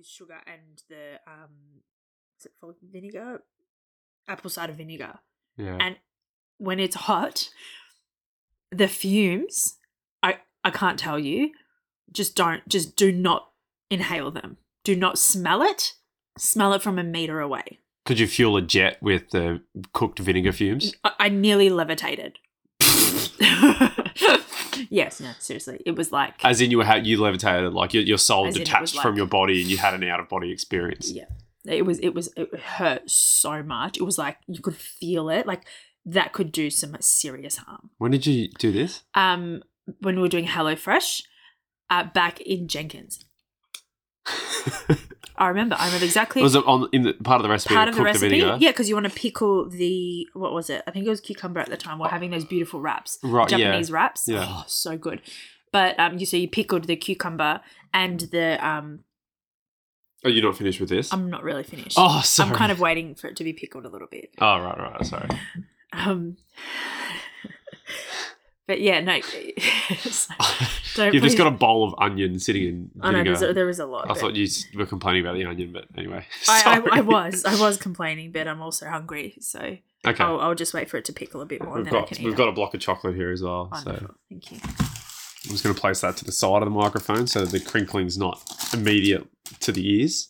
with sugar and the is it folic vinegar, apple cider vinegar. Yeah. And when it's hot, the fumes, I can't tell you. Just do not inhale them. Do not smell it. Smell it from a meter away. Could you fuel a jet with the cooked vinegar fumes? I nearly levitated. Yes, no, seriously. It was like... As in you levitated, like your soul detached from your body and you had an out-of-body experience. Yeah. It hurt so much. It was like you could feel it. Like that could do some serious harm. When did you do this? When we were doing HelloFresh back in Jenkins. I remember exactly. Was it in the part of the recipe? Part of the recipe, yeah, because you want to pickle the, what was it? I think it was cucumber at the time. We're having those beautiful wraps, right, Japanese wraps. Yeah. Oh, so good. But you pickled the cucumber and the. Are you not finished with this? I'm not really finished. Oh, sorry. I'm kind of waiting for it to be pickled a little bit. Oh, right. Sorry. But yeah, no. You've just got a bowl of onion sitting in vinegar. I know, there was a lot. I thought you were complaining about the onion, but anyway. I was complaining, but I'm also hungry, so okay. I'll just wait for it to pickle a bit more. We've got a block of chocolate here as well. Wonderful. So thank you. I'm just going to place that to the side of the microphone so the crinkling's not immediate to the ears.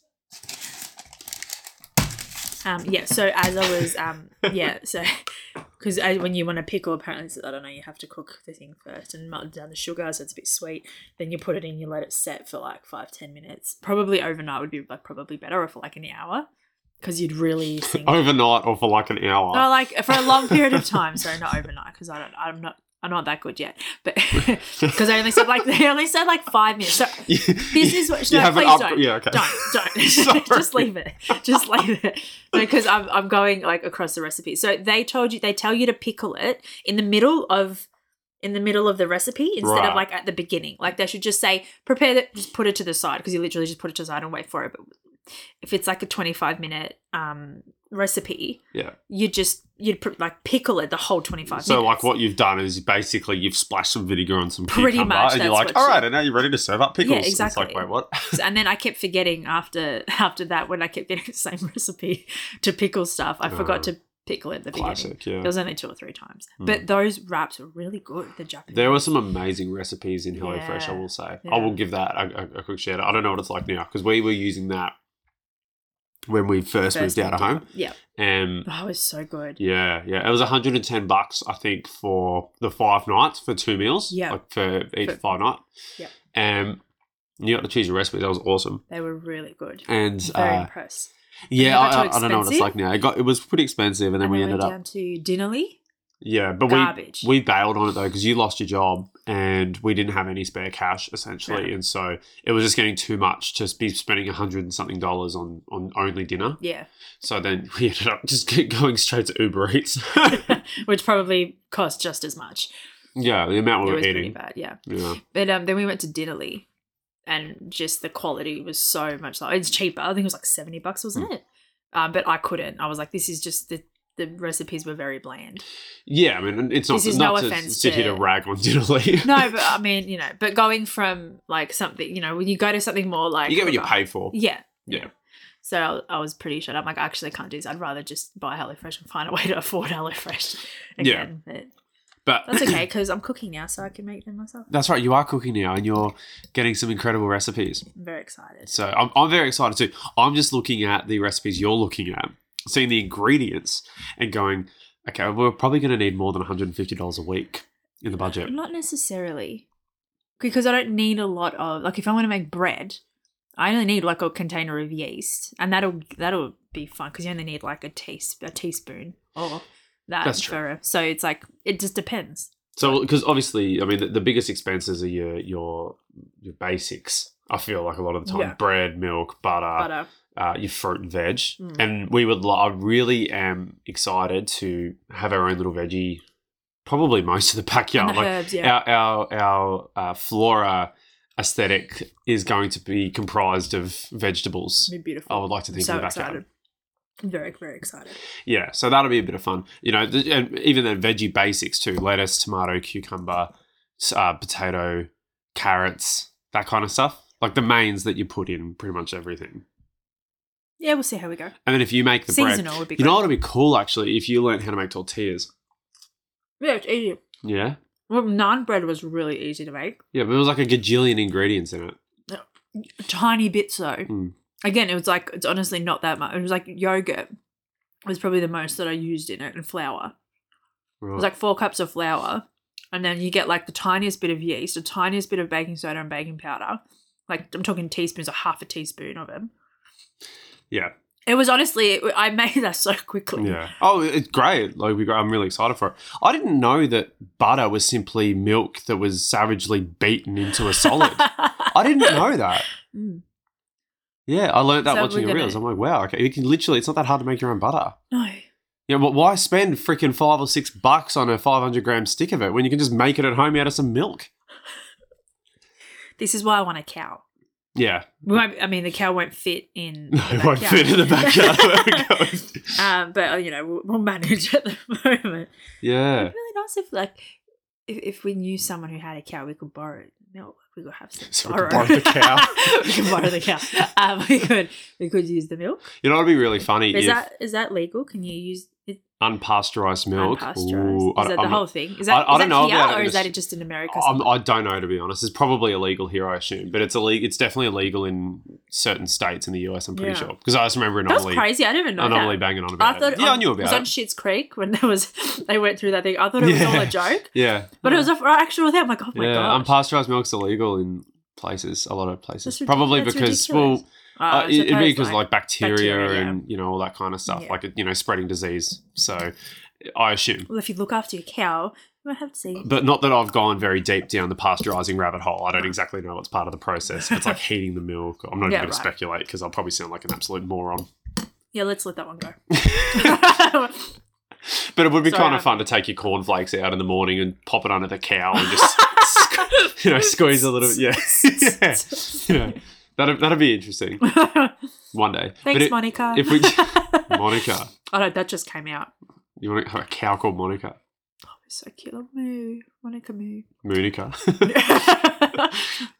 Because when you want to pickle, apparently, I don't know, you have to cook the thing first and melt down the sugar so it's a bit sweet. Then you put it in, you let it set for like 5-10 minutes. Probably overnight would be like probably better, or for like an hour, because you'd really think overnight or for like an hour. No, like for a long period of time. Sorry, not overnight, because I'm not that good yet, but because they only said like 5 minutes. So this is what. No, please don't. Yeah, okay. Don't. Just leave it. Because I'm going like across the recipe. So they tell you to pickle it in the middle of the recipe instead of like at the beginning. Like they should just say prepare it, just put it to the side, because you literally just put it to the side and wait for it. But if it's like a 25-minute recipe, you'd pickle it the whole 25 minutes. So like what you've done is basically you've splashed some vinegar on some cucumber and you're like, all right, and now you're ready to serve up pickles. Yeah, exactly. It's like, wait, what? And then I kept forgetting after that, when I kept getting the same recipe to pickle stuff, I forgot to pickle at the beginning. Yeah. There was only 2 or 3 times. Mm. But those wraps were really good, the Japanese. There were some amazing recipes in HelloFresh, I will say. Yeah. I will give that a quick shout out. I don't know what it's like now, because we were using that when we first moved out of home. Yeah. That was so good. Yeah. It was $110, I think, for the 5 nights for 2 meals. Yeah. Like for each 5 night. Yeah. You got to choose your recipes. That was awesome. They were really good. And very impressed. Yeah, I don't know what it's like now. It was pretty expensive, and then we ended up down to Dinnerly. Yeah, but garbage. We bailed on it though, because you lost your job and we didn't have any spare cash essentially, and so it was just getting too much to be spending $100 and something on only dinner. Yeah. So then we ended up just going straight to Uber Eats, which probably cost just as much. Yeah, the amount we were eating. It was pretty bad. Yeah. But then we went to Dinnerly. And just the quality was so much like it's cheaper. I think it was like $70, wasn't it? But I couldn't. I was like, this is just the recipes were very bland. Yeah, I mean, it's not no offense to hit a rag on Dinnerly. No, but I mean, you know, but going from like something, you know, when you go to something more like you get what you pay for. Yeah. So I was pretty shut up. Like, I actually can't do this. I'd rather just buy HelloFresh and find a way to afford HelloFresh again. Yeah. But that's okay, because I'm cooking now, so I can make them myself. That's right. You are cooking now and you're getting some incredible recipes. I'm very excited. So I'm very excited too. I'm just looking at the recipes you're looking at, seeing the ingredients and going, okay, we're probably going to need more than $150 a week in the budget. Not necessarily, because I don't need a lot of – like if I want to make bread, I only need like a container of yeast, and that'll be fine, because you only need like a teaspoon or – That's true. So it's like it just depends. So because obviously, I mean, the biggest expenses are your basics. I feel like a lot of the time, bread, milk, butter. Your fruit and veg. And I really am excited to have our own little veggie. Probably most of the backyard, and the herbs, our flora aesthetic is going to be comprised of vegetables. It'd be beautiful. I would like to think so of the backyard. Excited. Very, very excited. Yeah, so that'll be a bit of fun. You know, and even the veggie basics too, lettuce, tomato, cucumber, potato, carrots, that kind of stuff. Like the mains that you put in pretty much everything. Yeah, we'll see how we go. And then if you make the seasonal bread, would be great. You know what would be cool actually? If you learned how to make tortillas. Yeah, it's easy. Yeah. Well, naan bread was really easy to make. Yeah, but it was like a gajillion ingredients in it. Tiny bits though. Mm. Again, it was like, it's honestly not that much. It was like yogurt was probably the most that I used in it, and flour. Right. It was like 4 cups of flour, and then you get like the tiniest bit of yeast, the tiniest bit of baking soda and baking powder. Like I'm talking teaspoons or half a teaspoon of it. Yeah. It was honestly, I made that so quickly. Yeah. Oh, it's great. Like I'm really excited for it. I didn't know that butter was simply milk that was savagely beaten into a solid. I didn't know that. Mm. Yeah, I learned that so watching the reels. I'm like, wow, okay. You can literally, it's not that hard to make your own butter. No. Yeah, but why spend freaking $5 or $6 on a 500-gram stick of it when you can just make it at home out of some milk? This is why I want a cow. Yeah. The cow won't fit in the backyard. It won't fit in the backyard. But, you know, we'll manage at the moment. Yeah. It'd be really nice if we knew someone who had a cow, we could borrow it. No, we could have some. So we could borrow the cow. We could borrow the cow. We could use the milk. You know, it'd be really funny. Is that legal? Can you use it? Unpasteurized milk? Unpasteurized. Ooh, whole thing? Is that, is that just in America? I don't know, to be honest. It's probably illegal here, I assume, but it's definitely illegal in certain states in the US. I'm pretty sure, because I just remember anomaly. That was crazy. I didn't even know anomaly that. Banging on about it. I knew about it. It was on Schitt's Creek when they went through that thing. I thought it was all a joke. Yeah, but it was an actual thing. I'm like, oh my god, unpasteurized milk's illegal in places, a lot of places, probably because ridiculous. It'd be because like bacteria and you know all that kind of stuff, like you know spreading disease. So I assume. Well, if you look after your cow, you won't have disease. But not that I've gone very deep down the pasteurizing rabbit hole. I don't exactly know what's part of the process. If it's like heating the milk. I'm not even going to speculate because I'll probably sound like an absolute moron. Yeah, let's let that one go. But it would be kind of fun to take your cornflakes out in the morning and pop it under the cow and just squeeze a little bit. Yeah, yeah. You know. That'd be interesting. One day. Thanks, Monica. Monica. Oh, no, that just came out. You want to have a cow called Monica? Oh, it's so cute. Little Moo. Monica Moo. Moonica.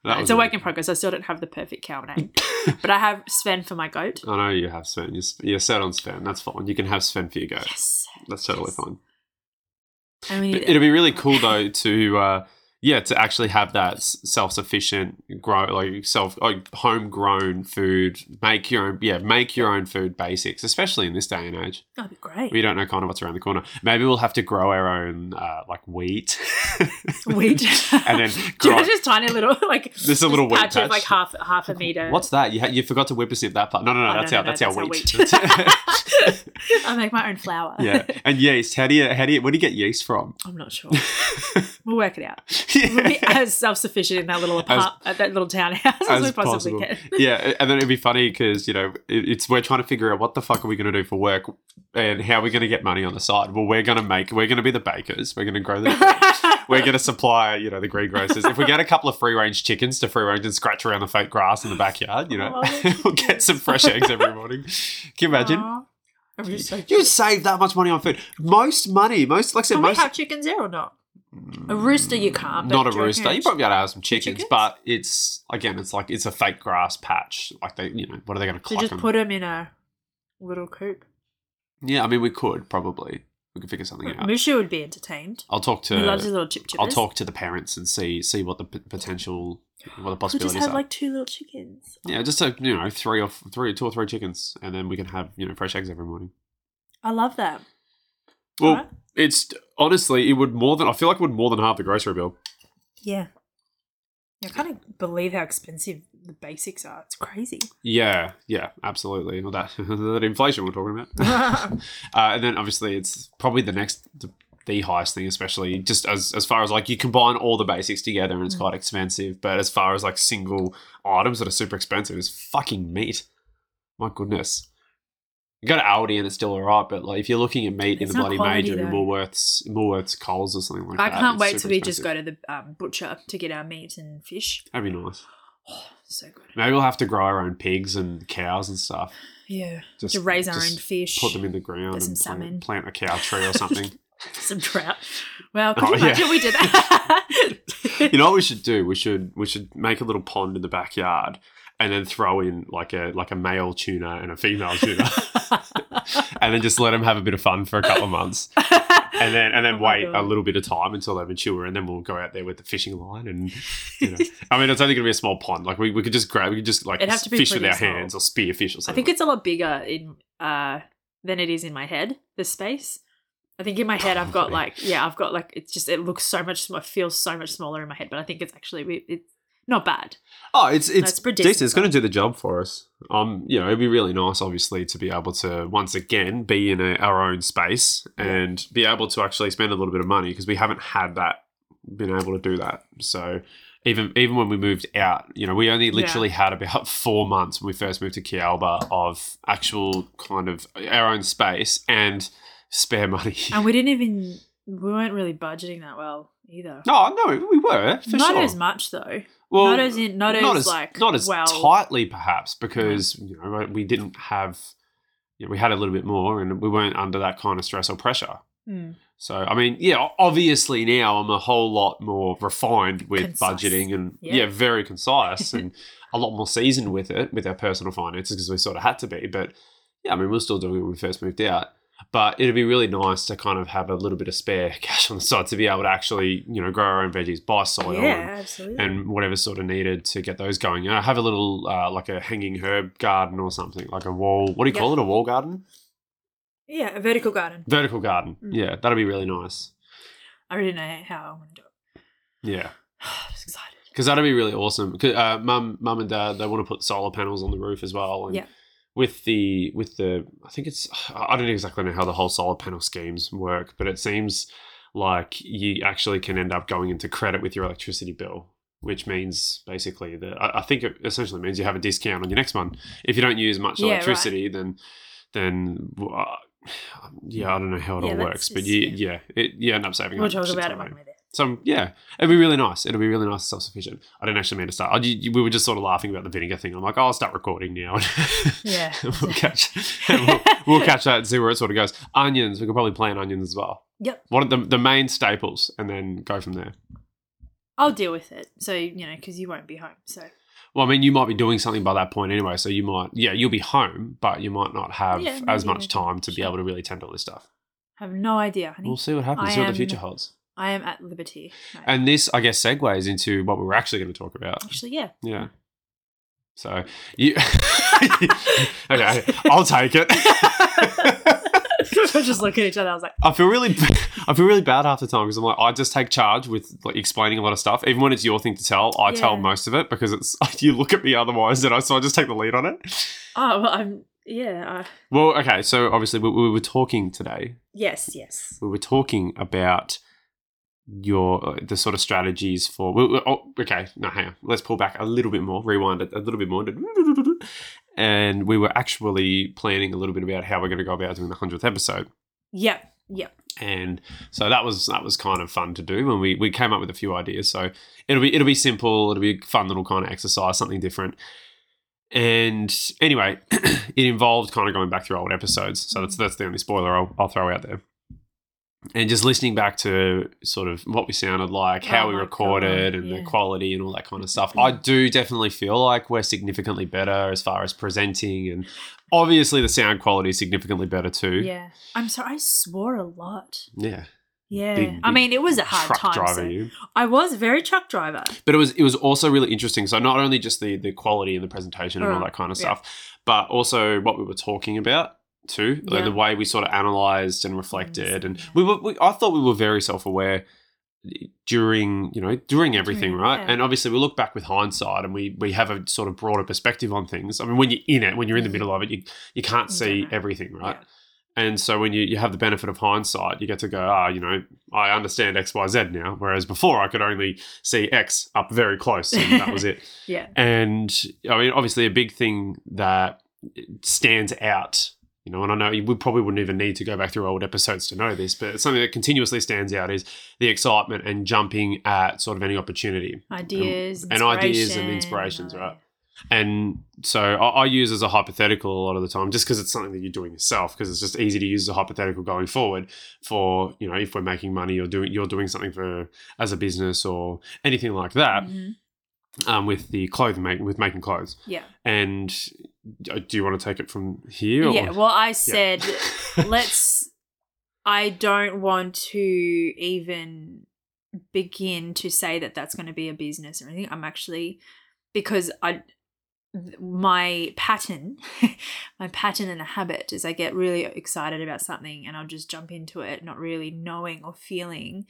It's a work in progress. I still don't have the perfect cow name. But I have Sven for my goat. I know you have Sven. You're set on Sven. That's fine. You can have Sven for your goat. Yes. That's totally fine. I mean, it'd be really cool, though, to... to actually have that self-sufficient, homegrown food, make your own food basics, especially in this day and age. That'd be great. We don't know kind of what's around the corner. Maybe we'll have to grow our own, wheat. Wheat? And then grow just tiny little, like, there's a little wheat patch. Of, like, half a metre. What's that? You forgot to whippersnip that part. No, that's our wheat. I'll make my own flour. Yeah. And yeast. Where do you get yeast from? I'm not sure. We'll work it out. Yeah. We'll be as self-sufficient in that little townhouse as we possibly can. Yeah, and then it'd be funny because, you know, we're trying to figure out what the fuck are we going to do for work and how are we going to get money on the side. Well, we're going to be the bakers. We're going to grow the we're going to supply, you know, the greengrocers. If we get a couple of free-range chickens to free-range and scratch around the fake grass in the backyard, you know, we'll get some fresh eggs every morning. Can you imagine? Aww. You save that much money on food. Can we have chickens there or not? A rooster you can't. Not a rooster. You probably got to have some chickens, but it's a fake grass patch. Like they, you know, what are they going to cluck them? Just put them in a little coop. Yeah, I mean, we could figure something out. Mushu would be entertained. He loves his little chip-chippers. I'll talk to the parents and see what the potential. What the possibilities are. We just have like 2 little chickens. Yeah, just so, you know, 2 or 3 chickens, and then we can have, you know, fresh eggs every morning. I love that. Well, right. It's honestly, it would more than half the grocery bill. Yeah. I can't believe how expensive the basics are. It's crazy. Yeah, absolutely. Well, that inflation we're talking about. And then obviously it's probably the highest thing, especially just as far as like you combine all the basics together and it's quite expensive, but as far as like single items that are super expensive is fucking meat. My goodness. You go to Aldi and it's still all right, but like if you're looking at meat in the bloody major in Woolworths, Coles or something like that. I can't wait till we just go to the butcher to get our meat and fish. That'd be nice. Oh, so good. Maybe we'll have to grow our own pigs and cows and stuff. Yeah. Just to raise our own fish. Put them in the ground and plant a cow tree or something. Some trout. Wow, could you imagine we did that? You know what we should do? We should make a little pond in the backyard and then throw in like a male tuna and a female tuna, and then just let them have a bit of fun for a couple of months, and then wait a little bit of time until they mature, and then we'll go out there with the fishing line and you know. I mean, it's only going to be a small pond. Like we could just fish with our hands or spear fish or something. I think it's a lot bigger in than it is in my head. The space. I think in my head I've got it looks so much, it feels so much smaller in my head, but I think it's actually, it's not bad. Oh, it's decent. It's going to do the job for us. It'd be really nice, obviously, to be able to once again be in our own space and be able to actually spend a little bit of money because we haven't had that, been able to do that. So even when we moved out, you know, we only literally had about 4 months when we first moved to Kialba of actual kind of our own space and spare money. And we weren't really budgeting that well either. No, we were, for sure. Not as much, though. Well, not as tightly, perhaps, because, we didn't have, we had a little bit more and we weren't under that kind of stress or pressure. Mm. So, I mean, obviously now I'm a whole lot more refined with budgeting and, very concise and a lot more seasoned with it, with our personal finances, because we sort of had to be. But, we're still doing it when we first moved out. But it'd be really nice to kind of have a little bit of spare cash on the side to be able to actually, grow our own veggies, buy soil and whatever sort of needed to get those going. You know, have a little like a hanging herb garden or something, like a wall. What do you call it? A wall garden? Yeah, a vertical garden. Vertical garden. Mm. Yeah, that'd be really nice. I really know how I want to do it. Yeah. I'm just excited. Because that'd be really awesome. Mum and Dad, they want to put solar panels on the roof as well. And With the, I don't exactly know how the whole solar panel schemes work, but it seems like you actually can end up going into credit with your electricity bill, which means basically that I think it essentially means you have a discount on your next one. If you don't use much electricity, then I don't know how it all works, but you end up saving. We'll talk about it when we're there. So, it'd be really nice. It'll be really nice and self-sufficient. I didn't actually mean to start. We were just sort of laughing about the vinegar thing. I'm like, I'll start recording now. We'll catch that and see where it sort of goes. Onions. We could probably plant onions as well. Yep. One of the main staples and then go from there. I'll deal with it. So, because you won't be home. So. Well, I mean, you might be doing something by that point anyway. So, you might, you'll be home, but you might not have as much time to be able to really tend to all this stuff. I have no idea, honey. We'll see what happens, see what the future holds. I am at liberty. Right. And this, I guess, segues into what we were actually going to talk about. Actually, yeah. Yeah. So, you... okay, I'll take it. We're just looking at each other. I was like... I feel really bad half the time because I'm like, I just take charge with like explaining a lot of stuff. Even when it's your thing to tell, I tell most of it because it's you look at me otherwise, so I just take the lead on it. Oh, well, I'm... Yeah. Well, okay, so obviously we were talking today. Yes. We were talking about... the sort of strategies for... hang on. Let's pull back a little bit more, rewind it a little bit more. And we were actually planning a little bit about how we're going to go about doing the 100th episode. Yep. And so that was kind of fun to do, and we came up with a few ideas. So it'll be simple. It'll be a fun little kind of exercise, something different. And anyway, it involved kind of going back through old episodes. So that's the only spoiler I'll throw out there. And just listening back to sort of what we sounded like, how we recorded and the quality and all that kind of stuff. I do definitely feel like we're significantly better as far as presenting, and obviously the sound quality is significantly better too. Yeah. I'm sorry, I swore a lot. Yeah. Yeah. Big, I mean, it was a hard truck time. Driver, so you. I was very truck driver. But it was also really interesting. So not only just the quality and the presentation and all that kind of stuff, but also what we were talking about. Too, like the way we sort of analysed and reflected, and I thought we were very self-aware during everything, right? Yeah. And obviously, we look back with hindsight, and we have a sort of broader perspective on things. I mean, when you're in the middle of it, you can't see everything, right? Yeah. And so when you have the benefit of hindsight, you get to go, I understand X, Y, Z now, whereas before I could only see X up very close, and that was it. Yeah. And I mean, obviously, a big thing that stands out. And I know we probably wouldn't even need to go back through old episodes to know this, but something that continuously stands out is the excitement and jumping at sort of any opportunity. Ideas and inspirations, right? And so I use as a hypothetical a lot of the time, just because it's something that you're doing yourself, because it's just easy to use as a hypothetical going forward for, you know, if we're making money or you're doing something for as a business or anything like that. Mm-hmm. With making clothes. Yeah. And do you want to take it from here? Or? Yeah. Well, I said, I don't want to even begin to say that that's going to be a business or anything. I'm actually, because my pattern and a habit is I get really excited about something and I'll just jump into it, not really knowing or feeling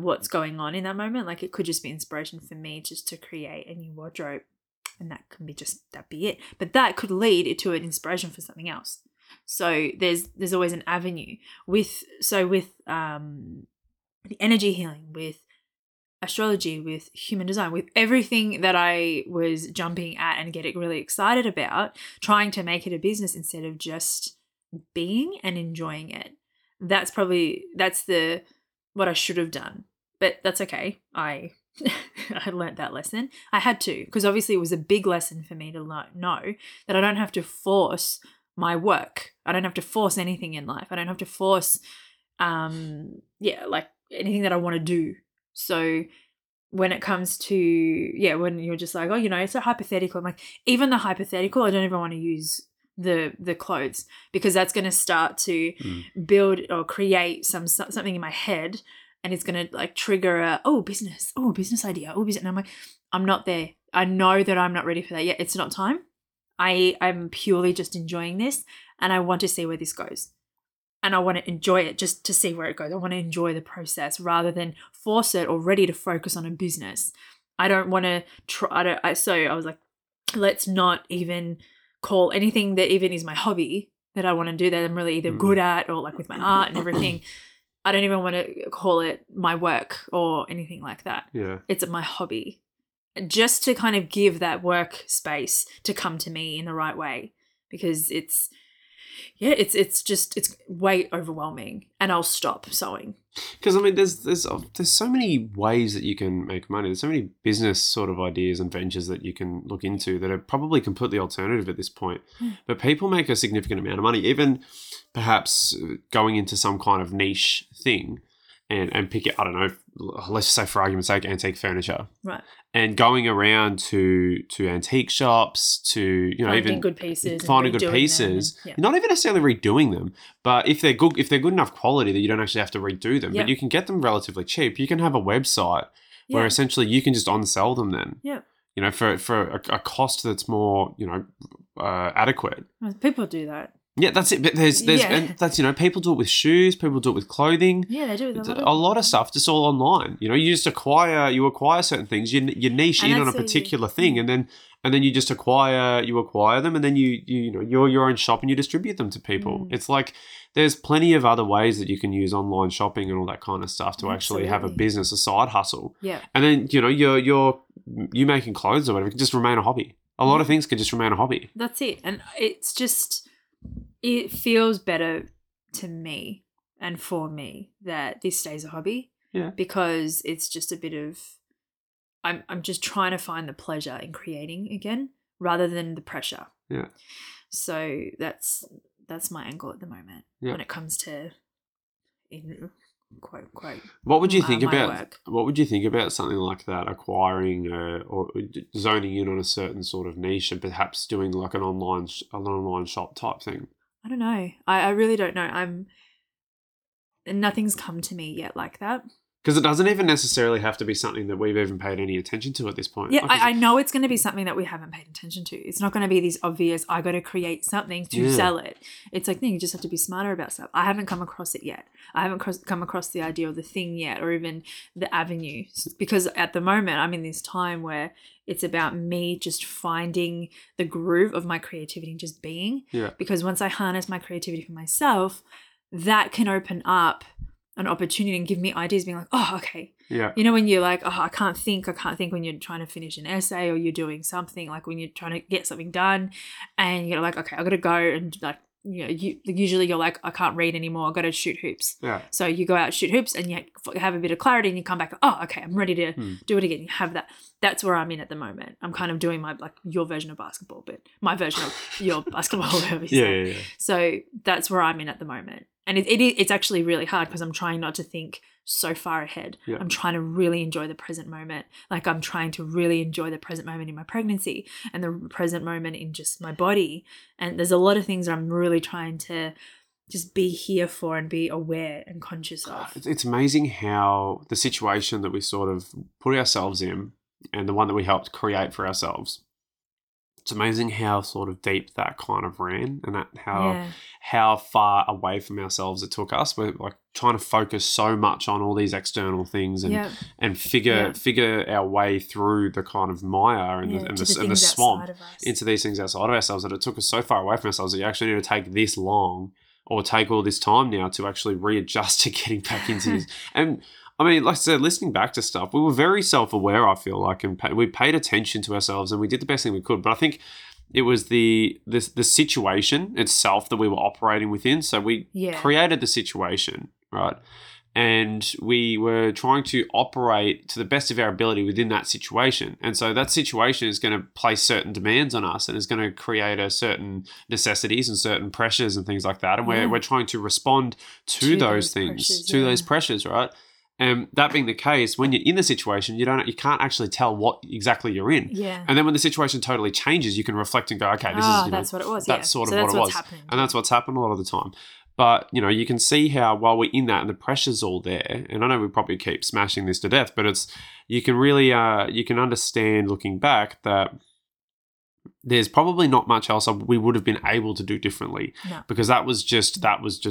what's going on in that moment. Like, it could just be inspiration for me just to create a new wardrobe, and that can be just, that be it. But that could lead to an inspiration for something else. So there's always an avenue with the energy healing, with astrology, with human design, with everything that I was jumping at and getting really excited about, trying to make it a business instead of just being and enjoying it. That's what I should have done, but that's okay. I learnt that lesson. I had to, because obviously it was a big lesson for me to know that I don't have to force my work. I don't have to force anything in life. I don't have to force, like anything that I want to do. So when it comes to, when you're just like, it's a hypothetical. I'm like, even the hypothetical, I don't even want to use the clothes, because that's going to start to build or create something in my head, and it's going to like trigger a business idea, and I'm like, I'm not there. I know that I'm not ready for that yet. It's not time. I'm purely just enjoying this, and I want to see where this goes, and I want to enjoy it just to see where it goes. I want to enjoy the process rather than force it or ready to focus on a business. I don't want to try to, so I was like, let's not even call anything that even is my hobby that I want to do, that I'm really either good at or like with my art and everything. I don't even want to call it my work or anything like that. Yeah. It's my hobby, just to kind of give that work space to come to me in the right way, because it's way overwhelming, and I'll stop sewing. Because I mean, there's so many ways that you can make money. There's so many business sort of ideas and ventures that you can look into that are probably completely alternative at this point. But people make a significant amount of money, even perhaps going into some kind of niche thing and pick it, I don't know, let's just say for argument's sake, antique furniture. Right. And going around to antique shops, to, finding good pieces. Yeah. Not even necessarily redoing them, but if they're good enough quality that you don't actually have to redo them, but you can get them relatively cheap. You can have a website where essentially you can just on-sell them then. Yeah. You know, for a cost that's more, adequate. People do that. Yeah, that's it. But there's and that's, people do it with shoes, people do it with clothing. Yeah, they do it with a lot of stuff, just all online. You just acquire certain things. You niche in on a particular thing, and then you just acquire them, and then you're your own shop and you distribute them to people. It's like there's plenty of other ways that you can use online shopping and all that kind of stuff to actually have a business, a side hustle. Yeah. And then, you making clothes or whatever, it can just remain a hobby. A lot of things could just remain a hobby. That's it. And it's just, it feels better to me and for me that this stays a hobby. Yeah. Because it's just a bit of, I'm just trying to find the pleasure in creating again rather than the pressure. Yeah. So that's my angle at the moment when it comes to quote. What would you think about work? What would you think about something like that, acquiring or zoning in on a certain sort of niche and perhaps doing like an online shop type thing? I don't know. I really don't know. Nothing's come to me yet like that. Because it doesn't even necessarily have to be something that we've even paid any attention to at this point. Yeah, I know it's going to be something that we haven't paid attention to. It's not going to be these obvious, I got to create something to sell it. It's like, no, you just have to be smarter about stuff. I haven't come across it yet. I haven't come across the idea or the thing yet, or even the avenue, because at the moment I'm in this time where it's about me just finding the groove of my creativity and just being. Yeah. Because once I harness my creativity for myself, that can open up an opportunity and give me ideas, being like, oh, okay. Yeah. When you're like, oh, I can't think when you're trying to finish an essay, or you're doing something, like when you're trying to get something done, and you're like, okay, I've got to go and like you know, usually you're like, I can't read anymore. I've got to shoot hoops. Yeah. So you go out, shoot hoops, and you have a bit of clarity, and you come back, oh, okay, I'm ready to do it again. You have that. That's where I'm in at the moment. I'm kind of doing my, like, your version of basketball, but my version of your basketball. Yeah. So that's where I'm in at the moment. And it's actually really hard because I'm trying not to think so far ahead. Yeah. I'm trying to really enjoy the present moment. Like, I'm trying to really enjoy the present moment in my pregnancy and the present moment in just my body. And there's a lot of things I'm really trying to just be here for and be aware and conscious of. It's amazing how the situation that we sort of put ourselves in and the one that we helped create for ourselves, it's amazing how sort of deep that kind of ran and that how far away from ourselves it took us. We're like trying to focus so much on all these external things and figure our way through the kind of mire and the swamp into these things outside of ourselves, that it took us so far away from ourselves that you actually need to take this long or take all this time now to actually readjust to getting back into this. And I mean, like I said, listening back to stuff, we were very self-aware, I feel like, and we paid attention to ourselves and we did the best thing we could. But I think it was the situation itself that we were operating within. So we created the situation, right? And we were trying to operate to the best of our ability within that situation. And so that situation is going to place certain demands on us and is going to create a certain necessities and certain pressures and things like that. And we're trying to respond to those things, to those pressures, right? And that being the case, when you're in the situation, you can't actually tell what exactly you're in. Yeah. And then when the situation totally changes, you can reflect and go, okay, this is, that's what it was. That's sort of what it was. And that's what's happened a lot of the time. But, you know, you can see how while we're in that and the pressure's all there, and I know we probably keep smashing this to death, but it's, you can really, you can understand looking back that there's probably not much else we would have been able to do differently because that was just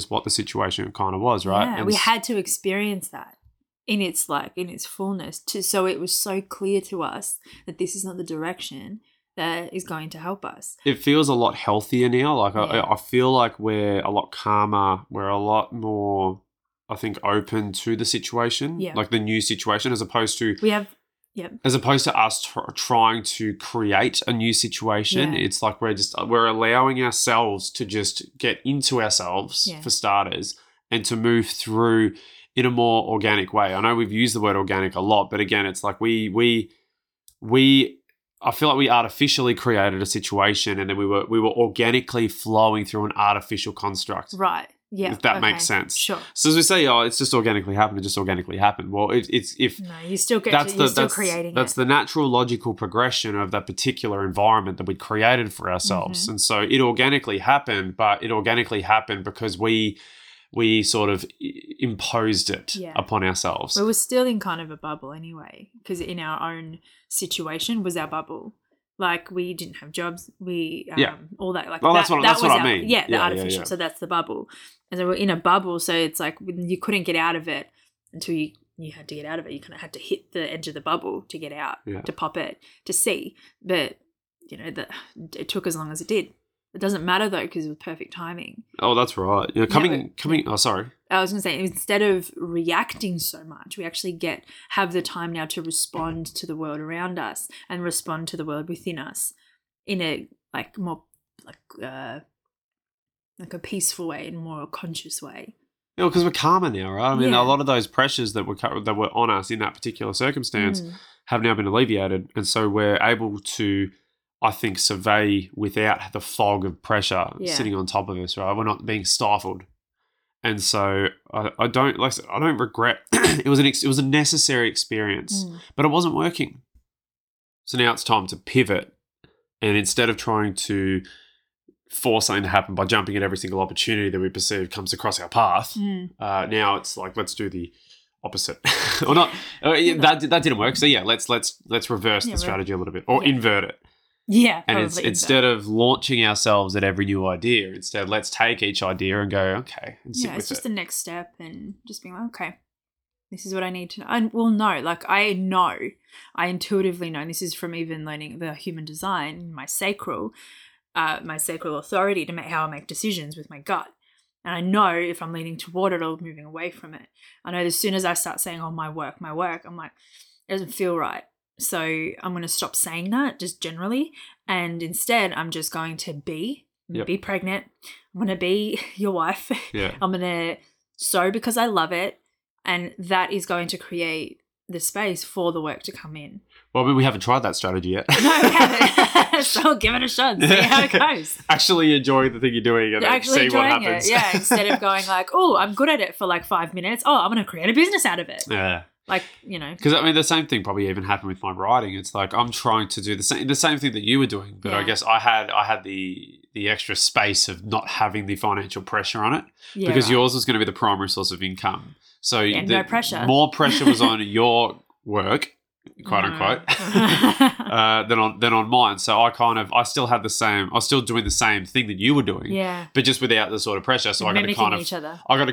what the situation kind of was, right? Yeah, and we had to experience that in its fullness, so it was so clear to us that this is not the direction that is going to help us. It feels a lot healthier now. Like I feel like we're a lot calmer. We're a lot more, I think, open to the situation, like the new situation, as opposed to as opposed to us trying to create a new situation. It's like we're allowing ourselves to just get into ourselves for starters and to move through in a more organic way. I know we've used the word organic a lot, but again, it's like we I feel like we artificially created a situation and then we were organically flowing through an artificial construct. Right. Yeah. If that makes sense. Sure. So as we say, it's just organically happened. It just organically happened. Well, you're still creating. That's the natural logical progression of that particular environment that we created for ourselves. Mm-hmm. And so it organically happened, but it organically happened because we sort of imposed it upon ourselves. We were still in kind of a bubble anyway, because in our own situation was our bubble. Like, we didn't have jobs, all that. Like, well, that's what I mean. Artificial, so that's the bubble. And so we're in a bubble, so it's like you couldn't get out of it until you had to get out of it. You kind of had to hit the edge of the bubble to get out, to pop it, to see. But, you know, it took as long as it did. It doesn't matter though, because it was perfect timing. Oh, that's right. Yeah, coming. Oh, sorry. I was going to say, instead of reacting so much, we actually have the time now to respond to the world around us and respond to the world within us in a more like a peaceful way and more conscious way. Yeah, because we're calmer now, right? I mean, a lot of those pressures that were on us in that particular circumstance have now been alleviated, and so we're able to, I think, survey without the fog of pressure sitting on top of us, right? We're not being stifled. And so I don't regret. It was a necessary experience, but it wasn't working. So now it's time to pivot. And instead of trying to force something to happen by jumping at every single opportunity that we perceive comes across our path, now it's like, let's do the opposite or not. That didn't work. So yeah, let's reverse the strategy a little bit or invert it. Yeah, and it's instead of launching ourselves at every new idea, instead let's take each idea and go, okay, and sit with it. Yeah, it's just the next step and just being like, okay, this is what I need to know. I intuitively know, and this is from even learning the human design, my sacral authority to how I make decisions with my gut. And I know if I'm leaning toward it or moving away from it. I know as soon as I start saying, oh, my work, I'm like, it doesn't feel right. So I'm going to stop saying that just generally, and instead I'm just going to be Yep. Be pregnant. I'm going to be your wife. Yeah. I'm going to sew because I love it. And that is going to create the space for the work to come in. Well, but we haven't tried that strategy yet. No, we haven't. So give it a shot. See how it goes. Actually enjoy the thing you're doing and see what happens. It. Yeah, instead of going like, oh, I'm good at it for like 5 minutes. Oh, I'm going to create a business out of it. Yeah. Like, you know. Because, I mean, the same thing probably even happened with my writing. It's like I'm trying to do the same thing that you were doing. But yeah. I guess I had the extra space of not having the financial pressure on it because yours was going to be the primary source of income. So no pressure. More pressure was on your work, quote unquote, than on mine. So I was still doing the same thing that you were doing, but just without the sort of pressure. So I got to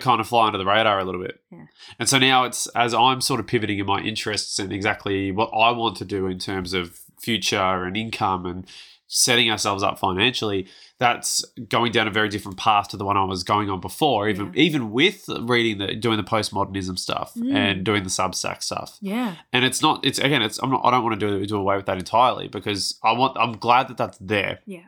kind of fly under the radar a little bit. Yeah. And so now it's as I'm sort of pivoting in my interests and exactly what I want to do in terms of future and income and setting ourselves up financially, that's going down a very different path to the one I was going on before, even with doing the postmodernism stuff and doing the Substack stuff. Yeah. And I don't want to do away with that entirely because I'm glad that that's there. Yeah.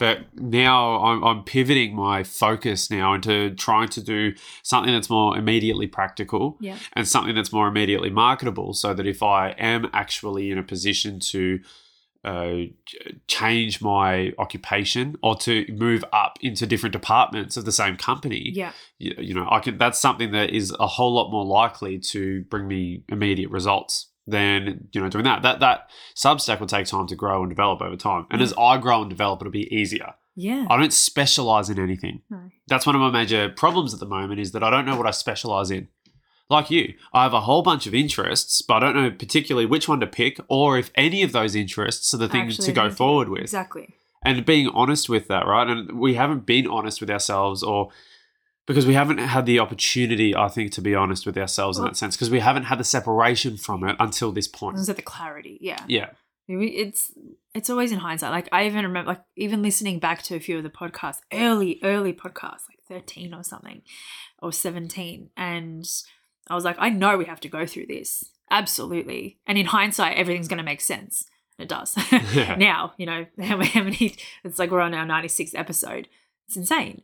But now I'm pivoting my focus now into trying to do something that's more immediately practical and something that's more immediately marketable so that if I am actually in a position to change my occupation or to move up into different departments of the same company, that's something that is a whole lot more likely to bring me immediate results than, doing that. That Substack will take time to grow and develop over time. And as I grow and develop, it'll be easier. Yeah. I don't specialize in anything. No. That's one of my major problems at the moment is that I don't know what I specialize in. Like you, I have a whole bunch of interests, but I don't know particularly which one to pick or if any of those interests are the things to go forward with. Exactly. And being honest with that, right? And we haven't been honest with ourselves because we haven't had the opportunity, I think, to be honest with ourselves in that sense because we haven't had the separation from it until this point. It was at the clarity, yeah. Yeah. It's always in hindsight. Like I even remember even listening back to a few of the podcasts, early podcasts, like 13 or something or 17 and I was like, I know we have to go through this. Absolutely. And in hindsight, everything's going to make sense. It does. Yeah. Now, it's like we're on our 96th episode. It's insane.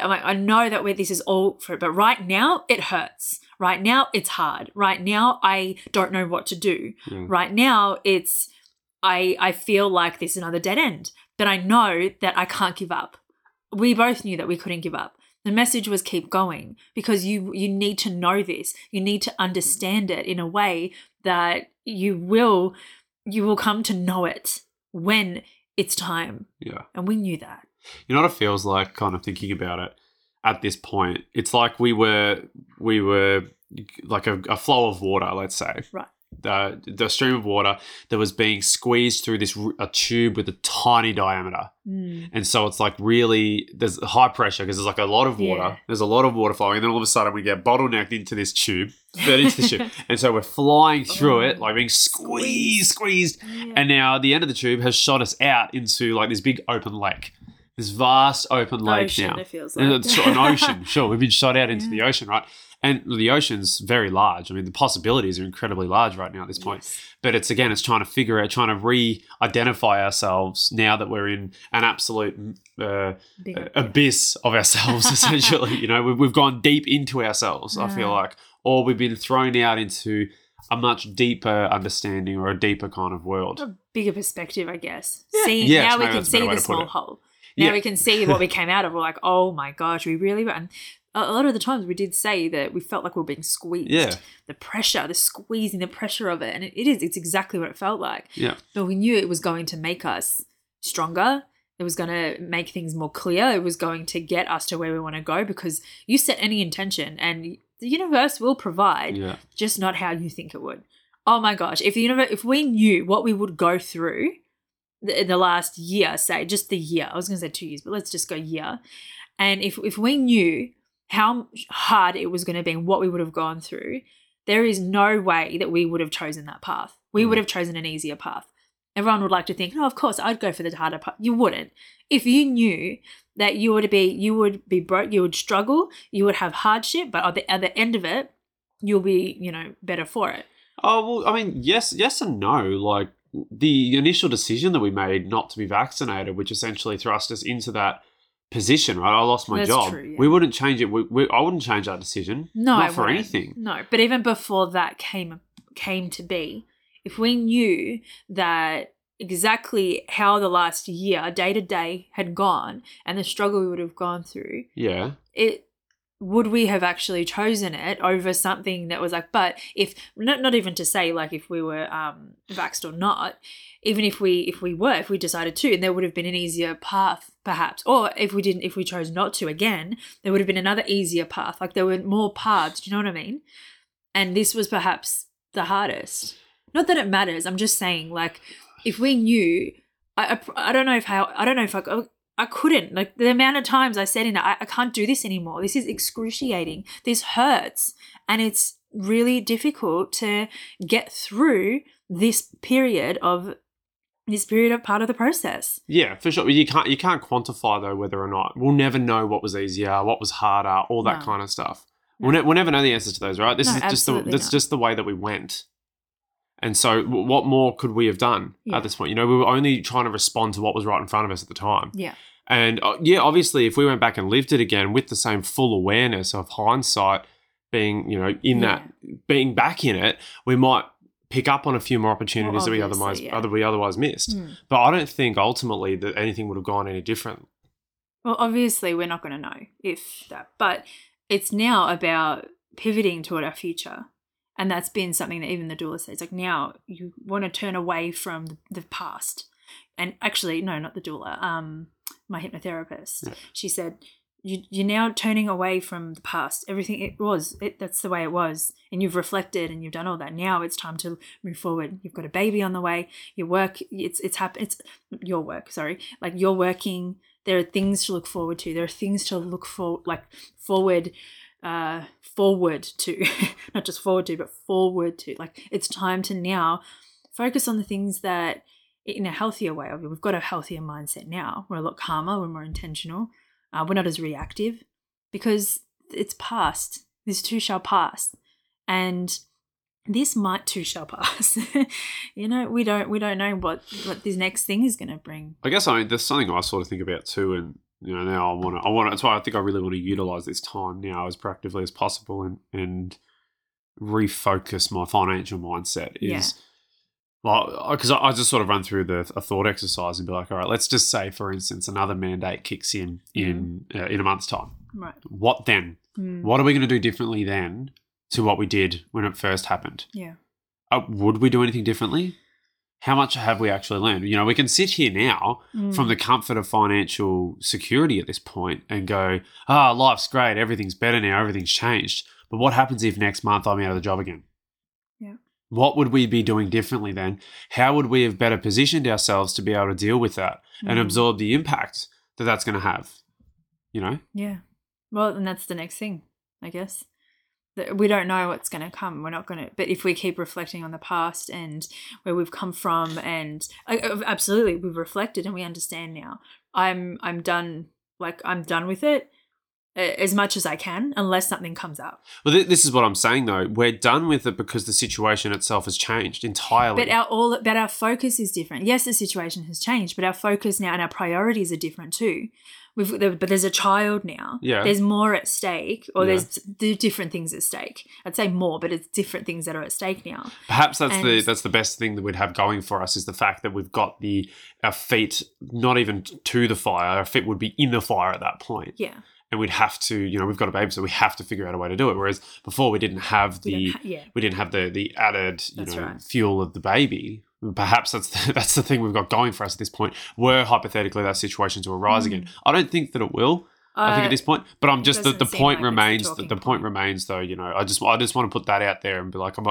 I'm like, I know that this is all for it, but right now it hurts. Right now it's hard. Right now I don't know what to do. Yeah. Right now it's I feel like this is another dead end, but I know that I can't give up. We both knew that we couldn't give up. The message was keep going because you need to know this. You need to understand it in a way that you will come to know it when it's time. Yeah. And we knew that. You know what it feels like kind of thinking about it at this point? It's like we were like a flow of water, let's say. Right. The stream of water that was being squeezed through a tube with a tiny diameter. Mm. And so it's like really there's high pressure because there's like a lot of water. Yeah. There's a lot of water flowing and then all of a sudden we get bottlenecked into this tube. And so we're flying through it, like being squeezed. Yeah. And now the end of the tube has shot us out into like this big open lake. This vast open lake ocean, now. It feels like. An ocean, sure. We've been shot out into the ocean, right? And the ocean's very large. I mean, the possibilities are incredibly large right now at this point. Yes. But it's trying to figure out, trying to re-identify ourselves now that we're in an absolute abyss of ourselves, essentially. We've gone deep into ourselves, I feel like. Or we've been thrown out into a much deeper understanding or a deeper kind of world. A bigger perspective, I guess. Yeah. Now we can see the small hole. Now we can see what we came out of. We're like, oh, my gosh, we really were. A lot of the times we did say that we felt like we were being squeezed. Yeah. The pressure, the squeezing, the pressure of it. And it's exactly what it felt like. Yeah. But we knew it was going to make us stronger. It was going to make things more clear. It was going to get us to where we want to go because you set any intention and the universe will provide, just not how you think it would. Oh, my gosh. If we knew what we would go through the last year, say, just the year. I was going to say 2 years, but let's just go year. And if we knew how hard it was going to be and what we would have gone through, there is no way that we would have chosen that path. We would have chosen an easier path. Everyone would like to think, oh, of course, I'd go for the harder path. You wouldn't. If you knew that you would be broke, you would struggle, you would have hardship, but at the other end of it, you'll be, better for it. Oh, well, I mean, yes and no. Like the initial decision that we made not to be vaccinated, which essentially thrust us into that position, right? I lost my job. True, yeah. We wouldn't change it. I wouldn't change that decision. No, not for anything. No, but even before that came to be, if we knew that exactly how the last year, day to day, had gone and the struggle we would have gone through, yeah, would we have actually chosen it over something that was like, but if not even to say like if we were vaxxed or not, even if we decided to, and there would have been an easier path perhaps, or if we chose not to again, there would have been another easier path. Like there were more paths, do you know what I mean? And this was perhaps the hardest. Not that it matters. I'm just saying, like, if we knew, I couldn't. Like the amount of times I said in it, I can't do this anymore. This is excruciating. This hurts. And it's really difficult to get through this period of part of the process. Yeah, for sure. You can't quantify though whether or not. We'll never know what was easier, what was harder, all that kind of stuff. No. We'll never know the answers to those, right? This is just the way that we went. And so what more could we have done at this point? You know, we were only trying to respond to what was right in front of us at the time. Yeah. And, obviously, if we went back and lived it again with the same full awareness of hindsight being, you know, being back in it, we might pick up on a few more opportunities that we otherwise missed. Mm. But I don't think ultimately that anything would have gone any different. Well, obviously, we're not going to know if that. But it's now about pivoting toward our future. And that's been something that even the doula says, like now you want to turn away from the past. And actually, no, not the doula, my hypnotherapist. Yeah. She said, you're now turning away from the past, everything it was. That's the way it was. And you've reflected and you've done all that. Now it's time to move forward. You've got a baby on the way. Your work, Like you're working. There are things to look forward to. There are things to look for, like forward to not just forward to but forward to, like it's time to now focus on the things that in a healthier way. We've got a healthier mindset now. We're a lot calmer, we're more intentional, we're not as reactive because it's past. This too shall pass, and this might too shall pass. You know, we don't know what this next thing is going to bring. I guess, I mean, there's something I sort of think about too, and you know, now I want to, that's why I think I really want to utilize this time now as practically as possible and refocus my financial mindset because I just sort of run through a thought exercise and be like, all right, let's just say, for instance, another mandate kicks in a month's time. Right. What then? Mm. What are we going to do differently then to what we did when it first happened? Yeah. Would we do anything differently? How much have we actually learned? You know, we can sit here now from the comfort of financial security at this point and go, life's great, everything's better now, everything's changed. But what happens if next month I'm out of the job again? Yeah. What would we be doing differently then? How would we have better positioned ourselves to be able to deal with that and absorb the impact that that's going to have, you know? Yeah. Well, and that's the next thing, I guess. We don't know what's going to come. We're not going to, but if we keep reflecting on the past and where we've come from, and absolutely we've reflected and we understand now. I'm done with it as much as I can, unless something comes up. Well, this is what I'm saying though. We're done with it because the situation itself has changed entirely. But our focus is different. Yes, the situation has changed, but our focus now and our priorities are different too. But there's a child now. Yeah. There's more at stake, or there's different things at stake. I'd say more, but it's different things that are at stake now. Perhaps that's the best thing that we'd have going for us is the fact that we've got our feet not even to the fire. Our feet would be in the fire at that point. Yeah. And we'd have to, you know, we've got a baby, so we have to figure out a way to do it. Whereas before we didn't have the added, you know, fuel of the baby. Perhaps that's the thing we've got going for us at this point. Were hypothetically that situation to arise again, I don't think that it will. I think at this point, but I'm just the point remains. The point remains, though. You know, I just want to put that out there and be like, I'm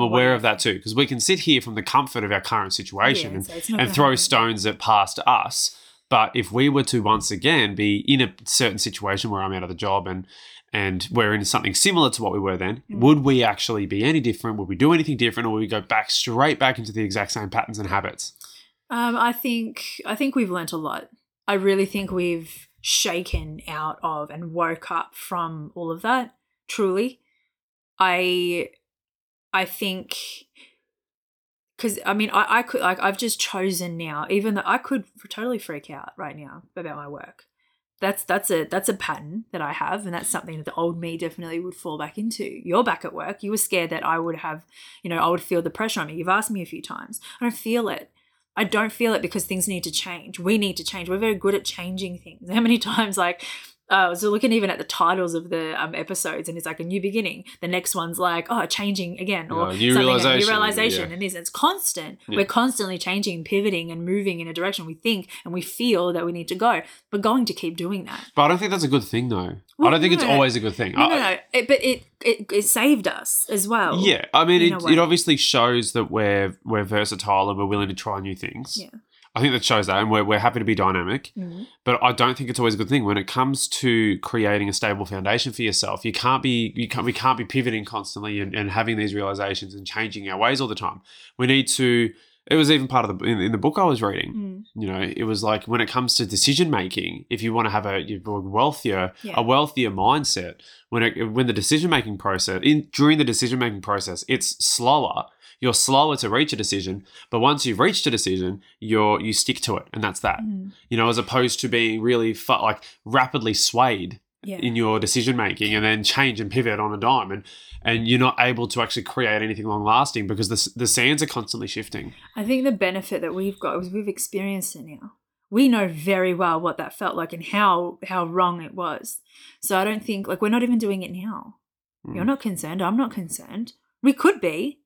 aware of that too, because we can sit here from the comfort of our current situation and throw stones at past us. But if we were to once again be in a certain situation where I'm out of the job and we're in something similar to what we were then, would we actually be any different? Would we do anything different, or would we go straight back into the exact same patterns and habits? I think we've learnt a lot. I really think we've shaken out of and woke up from all of that, truly. I think because, I mean, I could, like, I've just chosen now, even though I could totally freak out right now about my work. That's a pattern that I have, and that's something that the old me definitely would fall back into. You're back at work. You were scared that I would have, I would feel the pressure on me. You've asked me a few times. I don't feel it. I don't feel it because things need to change. We need to change. We're very good at changing things. How many times, I was looking even at the titles of the episodes, and it's like a new beginning. The next one's changing again, or new realization, and this. It's constant. Yeah. We're constantly changing, pivoting, and moving in a direction we think and we feel that we need to go. We're going to keep doing that. But I don't think that's a good thing, though. Well, I don't think it's always a good thing. No. It saved us as well. Yeah, I mean, it obviously shows that we're versatile and we're willing to try new things. Yeah. I think that shows that, and we're happy to be dynamic, mm-hmm. but I don't think it's always a good thing. When it comes to creating a stable foundation for yourself, we can't be pivoting constantly and having these realizations and changing our ways all the time. We need to. It was even part of in the book I was reading. Mm. It was when it comes to decision making, if you want to have a wealthier mindset, when the decision making process during the decision making process, it's slower. You're slower to reach a decision, but once you've reached a decision, you stick to it, and that's that. Mm. As opposed to being really rapidly swayed in your decision making, and then change and pivot on a dime, and you're not able to actually create anything long lasting because the sands are constantly shifting. I think the benefit that we've got is we've experienced it now. We know very well what that felt like and how wrong it was. So I don't think we're not even doing it now. Mm. You're not concerned. I'm not concerned. We could be.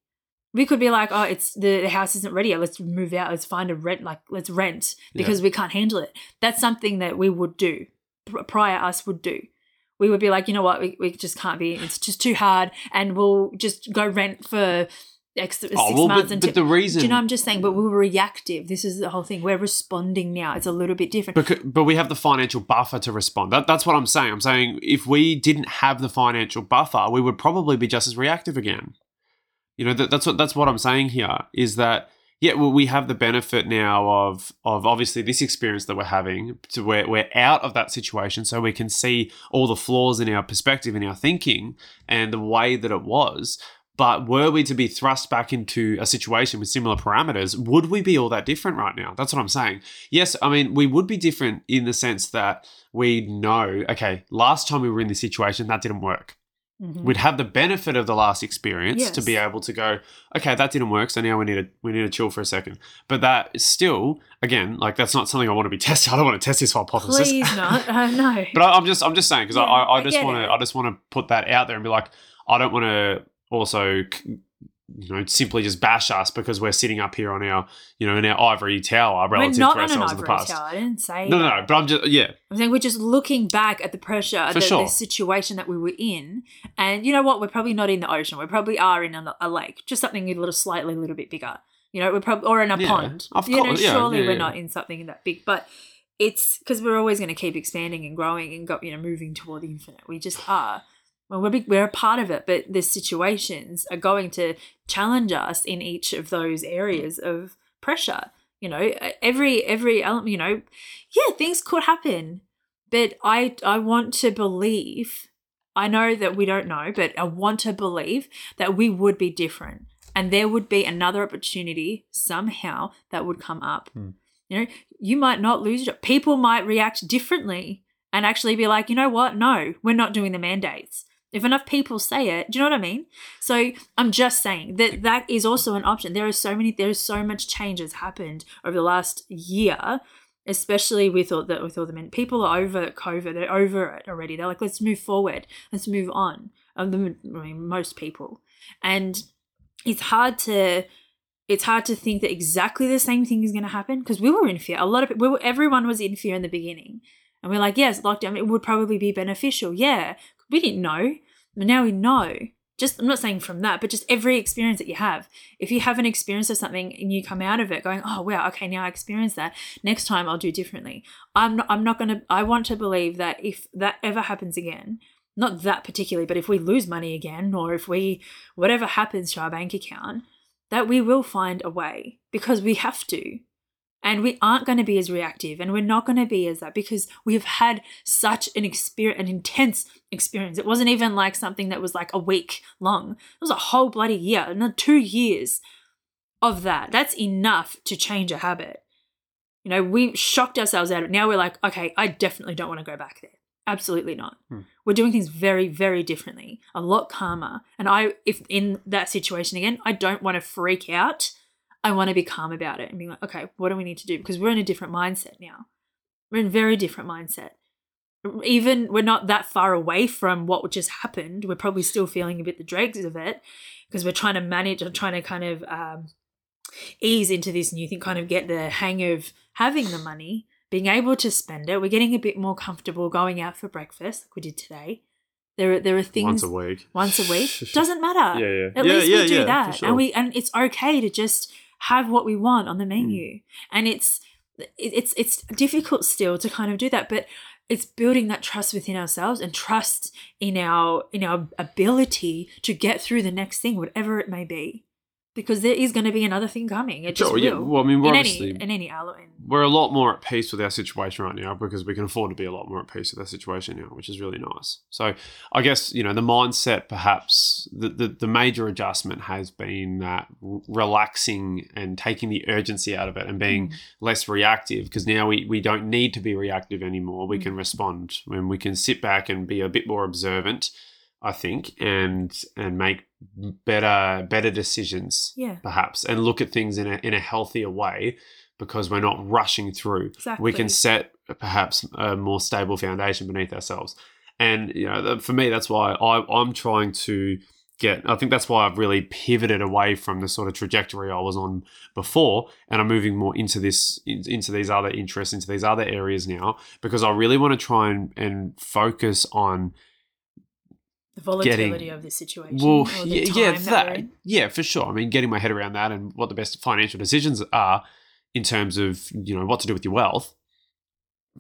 We could be it's the house isn't ready. Let's move out. Let's find a rent. Let's rent because we can't handle it. That's something that we would do. Prior us would do. We would be we just can't be. It's just too hard, and we'll just go rent for six months. I'm just saying. But we were reactive. This is the whole thing. We're responding now. It's a little bit different. But we have the financial buffer to respond. That's what I'm saying. I'm saying if we didn't have the financial buffer, we would probably be just as reactive again. That's what I'm saying here is that, we have the benefit now of obviously this experience that we're having to where we're out of that situation, so we can see all the flaws in our perspective, in our thinking, and the way that it was. But were we to be thrust back into a situation with similar parameters, would we be all that different right now? That's what I'm saying. Yes, I mean, we would be different in the sense that we know, okay, last time we were in this situation, that didn't work. Mm-hmm. We'd have the benefit of the last experience to be able to go, okay, that didn't work, so now we need to chill for a second. But that is still, again, that's not something I want to be tested. I don't want to test this hypothesis. Please not. No. But I'm just saying because I just want to put that out there and be I don't want to also simply just bash us because we're sitting up here on our, in our ivory tower relative to ourselves in the past. Tower. I didn't say no, but I'm saying we're just looking back at the pressure, the situation that we were in, and you know what? We're probably not in the ocean. We probably are in a lake, just something a little bit bigger. We're probably or in a pond. Of course, surely we're not in something that big, but it's because we're always going to keep expanding and growing and moving toward the infinite. We just are. Well, we're a part of it, but the situations are going to challenge us in each of those areas of pressure. Every element. Things could happen, but I want to believe. I know that we don't know, but I want to believe that we would be different, and there would be another opportunity somehow that would come up. Mm. You might not lose your job. People might react differently and actually be like, you know what? No, we're not doing the mandates. If enough people say it, do you know what I mean? So I'm just saying that is also an option. There is so much change has happened over the last year, especially with all the men. People are over COVID. They're over it already. They're let's move forward. Let's move on. Most people, and it's hard to think that exactly the same thing is going to happen because we were in fear. A lot of people, everyone was in fear in the beginning, and we're like, yes, lockdown. It would probably be beneficial. Yeah. We didn't know, but now we know. I'm not saying from that, but just every experience that you have. If you have an experience of something and you come out of it going, oh, wow, okay, now I experienced that. Next time I'll do differently. I want to believe that if that ever happens again, not that particularly, but if we lose money again or if whatever happens to our bank account, that we will find a way because we have to. And we aren't going to be as reactive, and we're not going to be as that because we've had such an intense experience. It wasn't even something that was a week long. It was a whole bloody year, and 2 years of that. That's enough to change a habit. You know, we shocked ourselves out of it. Now we're like, okay, I definitely don't want to go back there. Absolutely not. We're doing things very, very differently, a lot calmer. And if in that situation again, I don't want to freak out. I want to be calm about it and be like, okay, what do we need to do? Because we're in a different mindset now. We're in a very different mindset. Even we're not that far away from what just happened. We're probably still feeling a bit the dregs of it because we're trying to manage and trying to kind of ease into this new thing, kind of get the hang of having the money, being able to spend it. We're getting a bit more comfortable going out for breakfast like we did today. There are things once a week doesn't matter. At least we do that, for sure. and it's okay to just have what we want on the menu. And it's difficult still to kind of do that, but it's building that trust within ourselves and trust in our ability to get through the next thing, whatever it may be, because there is going to be another thing coming. It just will. Yeah. Well, I mean, we're a lot more at peace with our situation right now because we can afford to be a lot more at peace with our situation now, which is really nice. So I guess, you know, the mindset, perhaps the major adjustment has been that relaxing and taking the urgency out of it and being less reactive, because now we don't need to be reactive anymore. We can respond when we can sit back and be a bit more observant, I think, and make better decisions, perhaps, and look at things in a healthier way, because we're not rushing through. Exactly. We can set perhaps a more stable foundation beneath ourselves. And, you know, for me, that's why I'm trying to get – I think that's why I've really pivoted away from the sort of trajectory I was on before, and I'm moving more into this, into these other interests, into these other areas now, because I really want to try and focus on – the volatility of the situation. Well, yeah, for sure. I mean, getting my head around that and what the best financial decisions are in terms of, you know, what to do with your wealth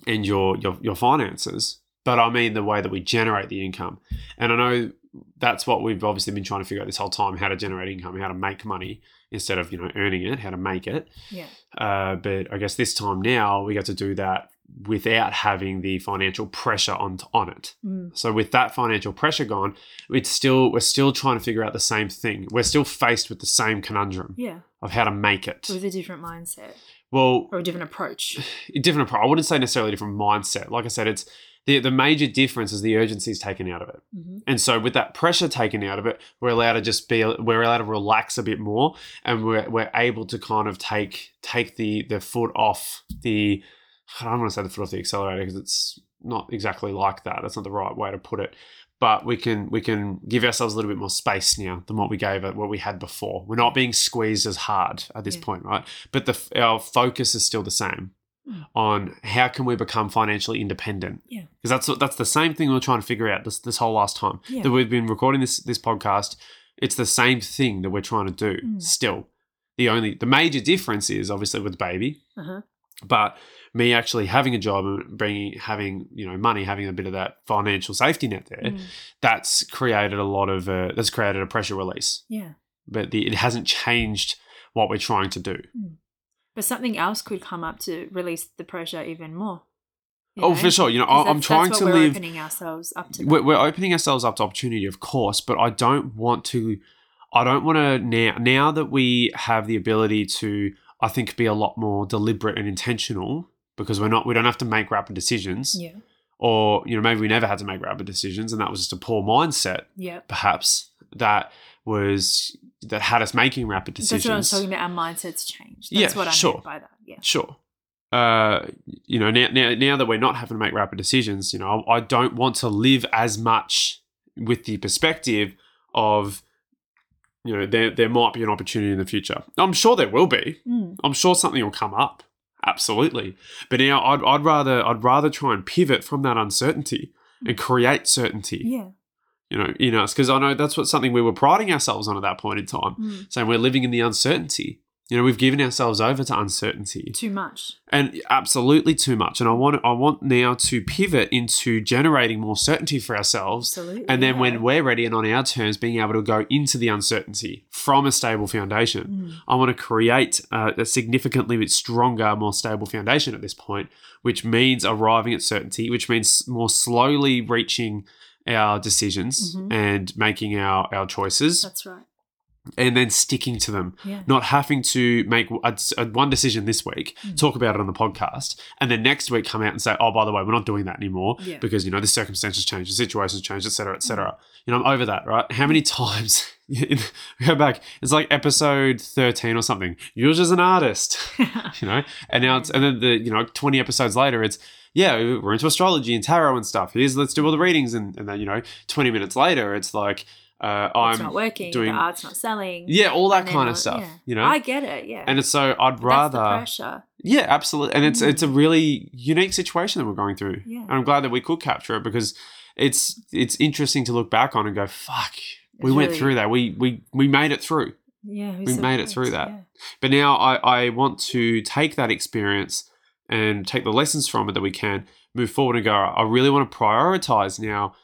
and your finances. But I mean the way that we generate the income. And I know that's what we've obviously been trying to figure out this whole time: how to generate income, how to make money instead of, you know, earning it, how to make it. Yeah. But I guess this time now we get to do that without having the financial pressure on it. So with that financial pressure gone, we're still trying to figure out the same thing. We're still faced with the same conundrum of how to make it. With a different mindset. Well, or a different approach. I wouldn't say necessarily a different mindset. Like I said, it's the major difference is the urgency is taken out of it. And so with that pressure taken out of it, we're allowed to relax a bit more, and we're able to kind of take the foot off the — I don't want to say the foot off the accelerator because it's not exactly like that. That's not the right way to put it. But we can give ourselves a little bit more space now than what we had before. We're not being squeezed as hard at this point, right? But our focus is still the same on how can we become financially independent. Yeah. Because that's the same thing we're trying to figure out this whole last time that we've been recording this podcast. It's the same thing that we're trying to do still. The major difference is obviously with the baby. But me actually having a job and having, you know, money, having a bit of that financial safety net there, that's created a pressure release. Yeah. But it hasn't changed what we're trying to do. But something else could come up to release the pressure even more. For sure. You know, I'm trying to live. Opening ourselves up to. We're opening ourselves up to opportunity, of course, but I don't want to now that we have the ability to, I think, be a lot more deliberate and intentional, because we don't have to make rapid decisions. Yeah. Or, you know, maybe we never had to make rapid decisions, and that was just a poor mindset. Yeah. Perhaps that had us making rapid decisions. That's what I was talking about. Our mindset's changed. That's what I meant by that. Yeah. Sure. You know, now that we're not having to make rapid decisions, you know, I don't want to live as much with the perspective of, you know, there might be an opportunity in the future. I'm sure there will be. I'm sure something will come up. Absolutely. But now I'd rather try and pivot from that uncertainty and create certainty. Yeah. You know, in us, because I know that's what something we were priding ourselves on at that point in time, saying we're living in the uncertainty. You know, we've given ourselves over to uncertainty. Too much. And absolutely too much. And I want now to pivot into generating more certainty for ourselves. Absolutely. And then when we're ready and on our terms, being able to go into the uncertainty from a stable foundation. I want to create a significantly bit stronger, more stable foundation at this point, which means arriving at certainty, which means more slowly reaching our decisions and making our choices. That's right. and then sticking to them, not having to make one decision this week, talk about it on the podcast, and then next week come out and say, oh, by the way, we're not doing that anymore because, you know, the circumstances change, the situations change, et cetera, et cetera. You know, I'm over that, right? How many times – go back, it's like episode 13 or something, Yuzha's an artist, you know, and now it's – and then, the, you know, 20 episodes later, it's, yeah, we're into astrology and tarot and stuff. Here's – let's do all the readings. And then, you know, 20 minutes later, it's like – it's not working, the art's not selling. Yeah, all that kind of stuff, you know. I get it, yeah. And it's so I'd rather – that's the pressure. Yeah, absolutely. And it's a really unique situation that we're going through. Yeah. And I'm glad that we could capture it because it's interesting to look back on and go, fuck, we went through that. We made it through. Yeah, we made it through that. Yeah. But now I want to take that experience and take the lessons from it that we can, move forward and go, I really want to prioritize now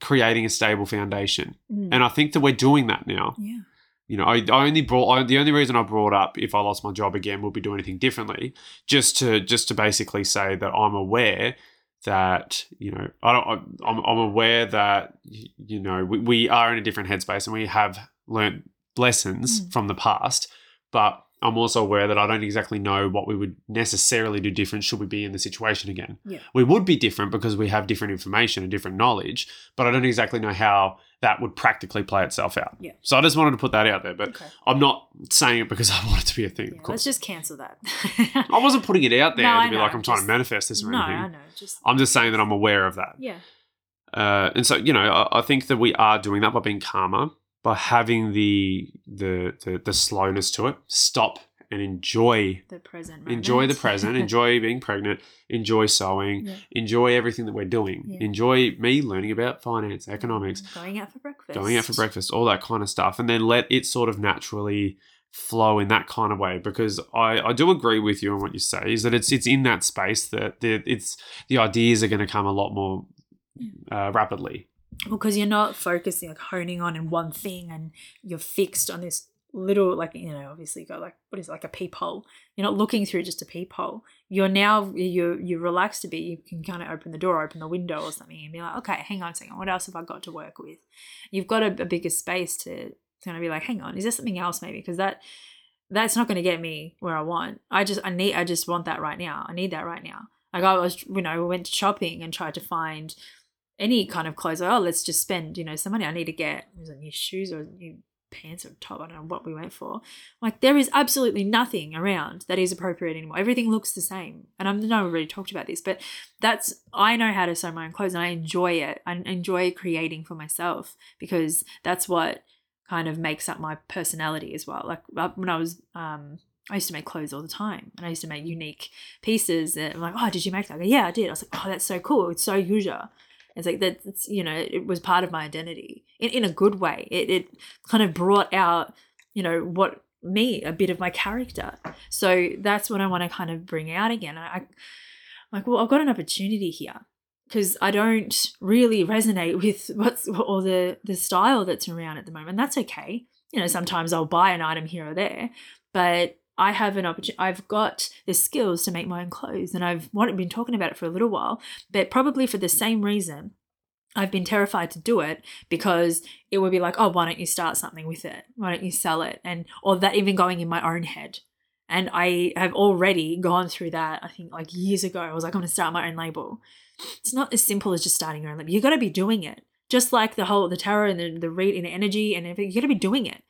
creating a stable foundation. And I think that we're doing that now. Yeah. You know, the only reason I brought up if I lost my job again, would we do anything differently? Just to basically say that I'm aware that, you know, I'm aware that, you know, we are in a different headspace and we have learned lessons from the past, but I'm also aware that I don't exactly know what we would necessarily do different should we be in the situation again. Yeah. We would be different because we have different information and different knowledge, but I don't exactly know how that would practically play itself out. Yeah. So I just wanted to put that out there, but I'm not saying it because I want it to be a thing. Yeah, let's just cancel that. I wasn't putting it out there to be like I'm trying to manifest this or anything. No, I know. I'm just saying that I'm aware of that. Yeah. And so, you know, I think that we are doing that by being calmer. By having the slowness to it, stop and enjoy the present. Enjoy the present. Enjoy being pregnant. Enjoy sewing. Yeah. Enjoy everything that we're doing. Yeah. Enjoy me learning about finance, economics. Going out for breakfast. All that kind of stuff. And then let it sort of naturally flow in that kind of way. Because I do agree with you on what you say is that it's in that space that the ideas are going to come a lot more rapidly. Well, because you're not focusing, like honing on in one thing and you're fixed on this little, like, you know, obviously you've got like, what is it, like a peephole. You're not looking through just a peephole. You're now, you're relaxed a bit. You can kind of open the door, open the window or something and be like, okay, hang on a second. What else have I got to work with? You've got a bigger space to kind of be like, hang on, is there something else maybe? Because that's not going to get me where I want. I just want that right now. I need that right now. Like I was, you know, we went shopping and tried to find any kind of clothes, like, oh, let's just spend, you know, some money. I need to get new shoes or new pants or top. I don't know what we went for. Like there is absolutely nothing around that is appropriate anymore. Everything looks the same. And I know we've already talked about this, but I know how to sew my own clothes and I enjoy it. I enjoy creating for myself because that's what kind of makes up my personality as well. Like when I was I used to make clothes all the time and I used to make unique pieces. And I'm like, oh, did you make that? I go, yeah, I did. I was like, oh, that's so cool. It's so Yuzha. It's like that, you know, it was part of my identity in a good way. It kind of brought out, you know, a bit of my character. So that's what I want to kind of bring out again. I've got an opportunity here because I don't really resonate with the style that's around at the moment. That's okay. You know, sometimes I'll buy an item here or there, but I have an opportunity. I've got the skills to make my own clothes and I've been talking about it for a little while, but probably for the same reason I've been terrified to do it because it would be like, oh, why don't you start something with it? Why don't you sell it? And or that even going in my own head. And I have already gone through that. I think like years ago, I was like, I'm going to start my own label. It's not as simple as just starting your own label. You got to be doing it. Just like the tarot and the read and the energy and everything, you got to be doing it.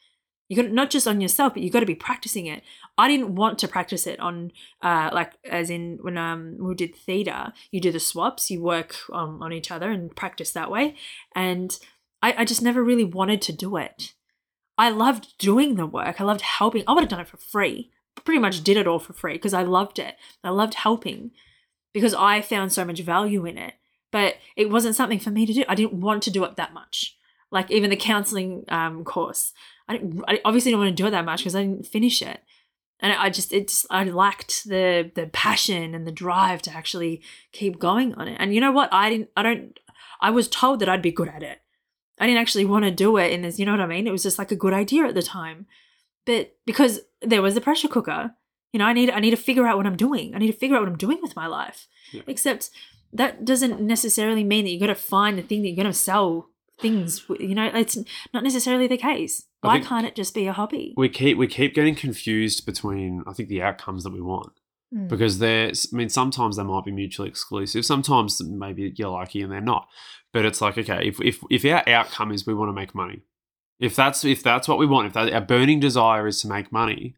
You got to, not just on yourself, but you got to be practicing it. I didn't want to practice it on, like, as in when we did theatre, you do the swaps, you work on each other and practice that way. And I just never really wanted to do it. I loved doing the work. I loved helping. I would have done it for free. Pretty much did it all for free because I loved it. I loved helping because I found so much value in it. But it wasn't something for me to do. I didn't want to do it that much. Like even the counselling course. I obviously didn't want to do it that much because I didn't finish it. And I lacked the passion and the drive to actually keep going on it. And you know what? I was told that I'd be good at it. I didn't actually want to do it in this, you know what I mean? It was just like a good idea at the time. But because there was the pressure cooker, you know, I need to figure out what I'm doing. I need to figure out what I'm doing with my life. Yeah. Except that doesn't necessarily mean that you've got to find the thing that you're going to sell things, you know, it's not necessarily the case. Why can't it just be a hobby? We keep getting confused between, I think, the outcomes that we want. Because sometimes they might be mutually exclusive. Sometimes maybe you're lucky and they're not. But it's like, okay, if our outcome is we want to make money, if that's what we want, our burning desire is to make money,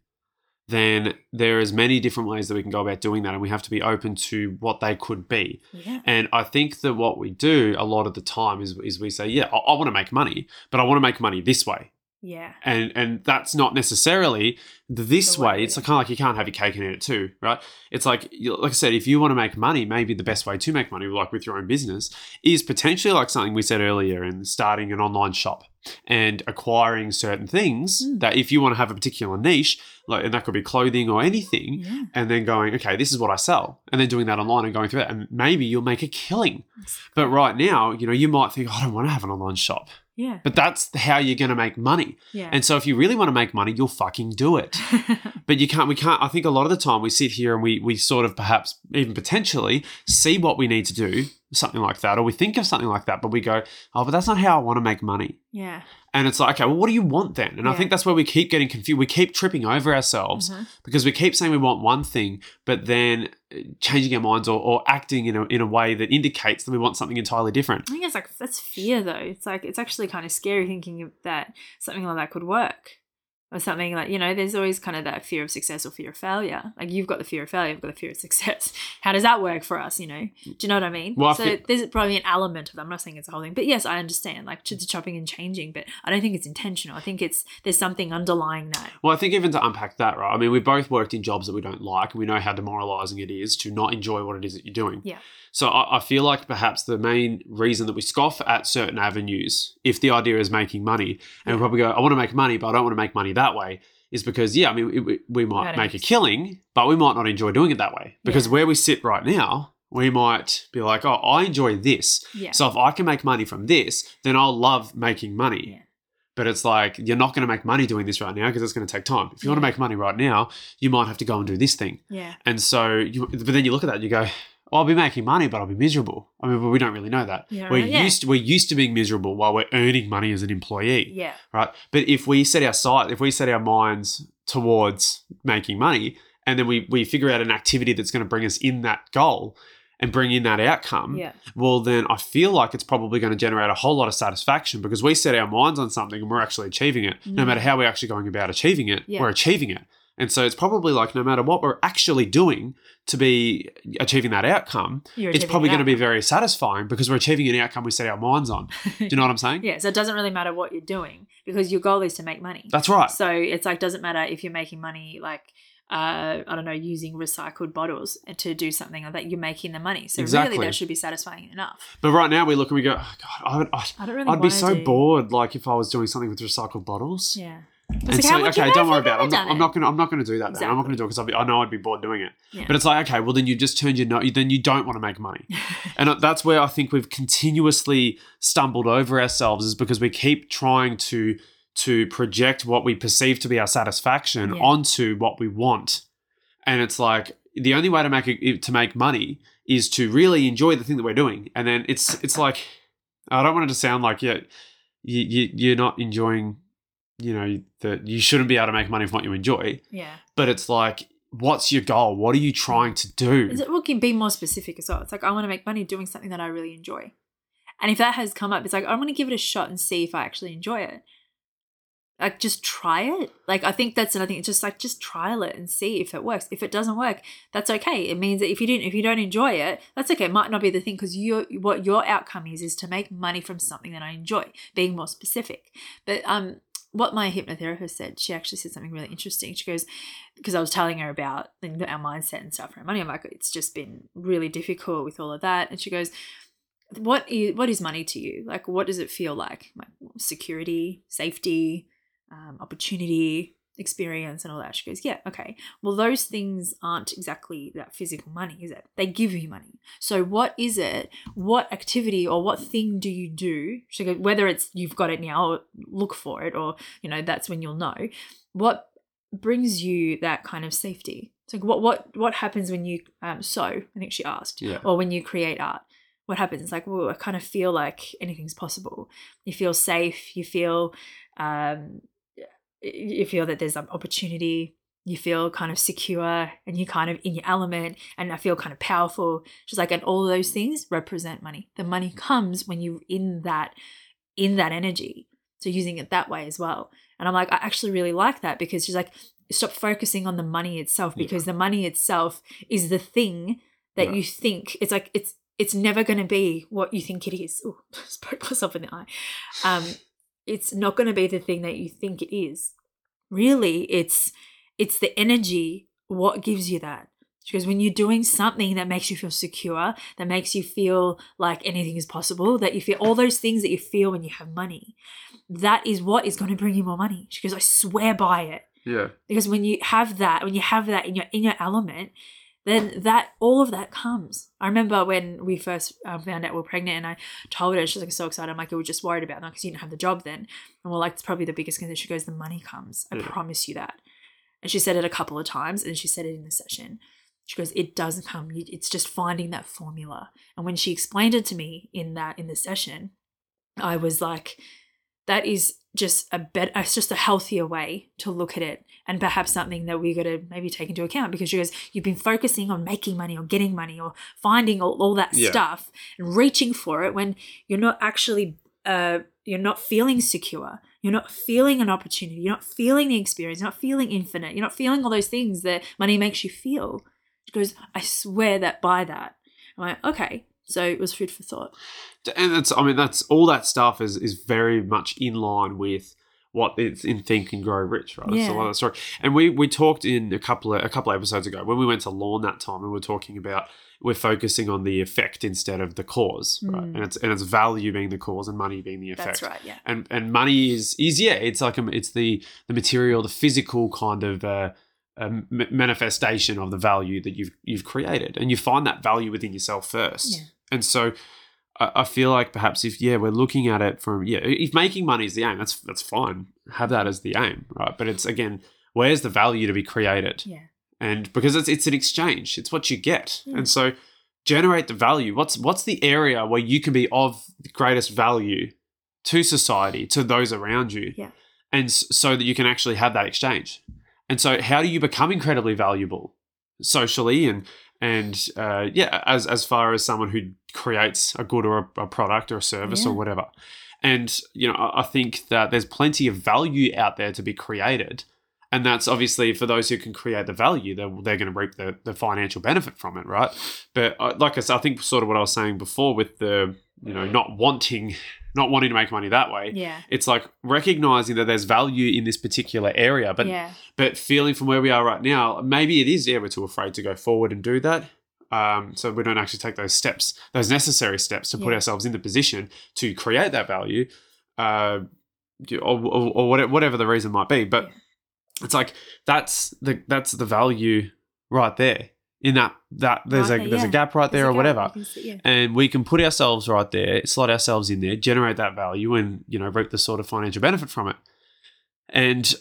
then there are as many different ways that we can go about doing that, and we have to be open to what they could be. Yeah. And I think that what we do a lot of the time is we say, yeah, I want to make money, but I want to make money this way. Yeah. And that's not necessarily this way. It's kind of like you can't have your cake and eat it too, right? It's like I said, if you want to make money, maybe the best way to make money, like with your own business, is potentially like something we said earlier in starting an online shop and acquiring certain things that if you want to have a particular niche, like, and that could be clothing or anything, and then going, okay, this is what I sell, and then doing that online and going through that, and maybe you'll make a killing. But right now, you know, you might think, oh, I don't want to have an online shop. Yeah. But that's how you're going to make money. Yeah. And so if you really want to make money, you'll fucking do it. But we can't, I think a lot of the time we sit here and we sort of perhaps even potentially see what we need to do, something like that, or we think of something like that, but we go, oh, but that's not how I want to make money. Yeah. And it's like, okay, well, what do you want then? And I think that's where we keep getting confused. We keep tripping over ourselves because we keep saying we want one thing, but then changing our minds or acting in a way that indicates that we want something entirely different. I think it's like, that's fear though. It's like, it's actually kind of scary thinking that something like that could work. Or something like, you know, there's always kind of that fear of success or fear of failure. Like, you've got the fear of failure, I've got the fear of success. How does that work for us, you know? Do you know what I mean? Well, so there's probably an element of that. I'm not saying it's a whole thing. But, yes, I understand, like, the chopping and changing. But I don't think it's intentional. I think there's something underlying that. Well, I think even to unpack that, right, I mean, we both worked in jobs that we don't like, and we know how demoralising it is to not enjoy what it is that you're doing. Yeah. So I feel like perhaps the main reason that we scoff at certain avenues, if the idea is making money, and we probably go, I want to make money, but I don't want to make money that way, is because, yeah, I mean, we might make a killing, but we might not enjoy doing it that way. Because where we sit right now, we might be like, oh, I enjoy this. Yeah. So if I can make money from this, then I'll love making money. Yeah. But it's like, you're not going to make money doing this right now because it's going to take time. If you want to make money right now, you might have to go and do this thing. Yeah. And so, but then you look at that and you go, I'll be making money, but I'll be miserable. I mean, well, we don't really know that. Yeah, we're used to being miserable while we're earning money as an employee. Yeah. Right. But if we set our minds towards making money, and then we figure out an activity that's going to bring us in that goal and bring in that outcome, well, then I feel like it's probably going to generate a whole lot of satisfaction because we set our minds on something and we're actually achieving it. No matter how we're actually going about achieving it, we're achieving it. And so it's probably like no matter what we're actually doing to be achieving that outcome, it's probably going to be very satisfying because we're achieving an outcome we set our minds on. Do you know what I'm saying? Yeah. So it doesn't really matter what you're doing because your goal is to make money. That's right. So it's like doesn't matter if you're making money like I don't know, using recycled bottles to do something like that. You're making the money. So really that should be satisfying enough. But right now we look and we go, oh, God, I'd be so bored like if I was doing something with recycled bottles. Yeah. And so, okay, don't worry about it. I'm not going to do that then. Exactly. I'm not going to do it because I know I'd be bored doing it. Yeah. But it's like, okay, well, then you just turned your nose, then you don't want to make money. And that's where I think we've continuously stumbled over ourselves is because we keep trying to project what we perceive to be our satisfaction onto what we want. And it's like the only way to make money is to really enjoy the thing that we're doing. And then it's like, I don't want it to sound like you're not enjoying, you know, that you shouldn't be able to make money from what you enjoy. Yeah. But it's like, what's your goal? What are you trying to do? We can be more specific as well. It's like, I want to make money doing something that I really enjoy. And if that has come up, it's like, I'm going to give it a shot and see if I actually enjoy it. Like, just try it. Like, I think that's another thing. It's just like, just trial it and see if it works. If it doesn't work, that's okay. It means that if you don't enjoy it, that's okay. It might not be the thing because what your outcome is to make money from something that I enjoy, being more specific. But, what my hypnotherapist said, she actually said something really interesting. She goes, because I was telling her about our mindset and stuff around money. I'm like, it's just been really difficult with all of that. And she goes, what is money to you? Like, what does it feel like? Like security, safety, opportunity, experience and all that. She goes, yeah, okay. Well, those things aren't exactly that physical money, is it? They give you money. So what is it? What activity or what thing do you do? She goes, whether it's you've got it now or look for it or, you know, that's when you'll know. What brings you that kind of safety? It's like what happens when you sew, I think she asked, or when you create art. what happens? It's like, well, I kind of feel like anything's possible. You feel safe. You feel that there's opportunity. You feel kind of secure, and you're kind of in your element, and I feel kind of powerful. She's like, and all those things represent money. The money comes when you're in that energy. So using it that way as well. And I'm like, I actually really like that, because she's like, stop focusing on the money itself, because the money itself is the thing that you think. It's like it's never going to be what you think it is. Ooh, I just poked myself in the eye. It's not going to be the thing that you think it is. Really, it's the energy, what gives you that. Because when you're doing something that makes you feel secure, that makes you feel like anything is possible, that you feel all those things that you feel when you have money, that is what is going to bring you more money. She goes, I swear by it. Yeah. Because when you have that in your element, then that, all of that comes. I remember when we first found out we're pregnant, and I told her, she's like so excited. I'm like, you were just worried about that because you didn't have the job then. And we're like, it's probably the biggest concern. She goes, the money comes. I promise you that. And she said it a couple of times, and she said it in the session. She goes, it doesn't come. It's just finding that formula. And when she explained it to me in the session, I was like, that is just it's just a healthier way to look at it, and perhaps something that we got to maybe take into account. Because she goes, you've been focusing on making money or getting money or finding all that stuff and reaching for it when you're not actually you're not feeling secure. You're not feeling an opportunity. You're not feeling the experience. You're not feeling infinite. You're not feeling all those things that money makes you feel. She goes, I swear that by that. I'm like, okay. So it was food for thought. And that's all that stuff is very much in line with what it's in Think and Grow Rich, right? Yeah. That's a lot of the story. And we talked in a couple of episodes ago when we went to Lorne that time, and we were talking about we're focusing on the effect instead of the cause, right? Mm. And it's value being the cause and money being the effect. That's right, yeah. And money is it's like it's the material, the physical kind of manifestation of the value that you've created, and you find that value within yourself first. Yeah. And so I feel like perhaps if we're looking at it from if making money is the aim, that's fine, have that as the aim, right? But it's, again, where's the value to be created? Yeah. And because it's an exchange, it's what you get. Yeah. And so generate the value. What's the area where you can be of the greatest value to society, to those around you, and so that you can actually have that exchange. And so, how do you become incredibly valuable socially as far as someone who creates a good or a product or a service or whatever? And, I think that there's plenty of value out there to be created. And that's obviously for those who can create the value, they're going to reap the financial benefit from it, right? But like I said, I think sort of what I was saying before with the, not wanting to make money that way. Yeah. It's like recognizing that there's value in this particular area, but feeling from where we are right now, maybe it is, we're too afraid to go forward and do that. So we don't actually take those steps, those necessary steps to put ourselves in the position to create that value, or whatever the reason might be. But it's like, that's the value right there. In that there's a gap right there, or whatever, and we can put ourselves right there, slot ourselves in there, generate that value, and reap the sort of financial benefit from it. And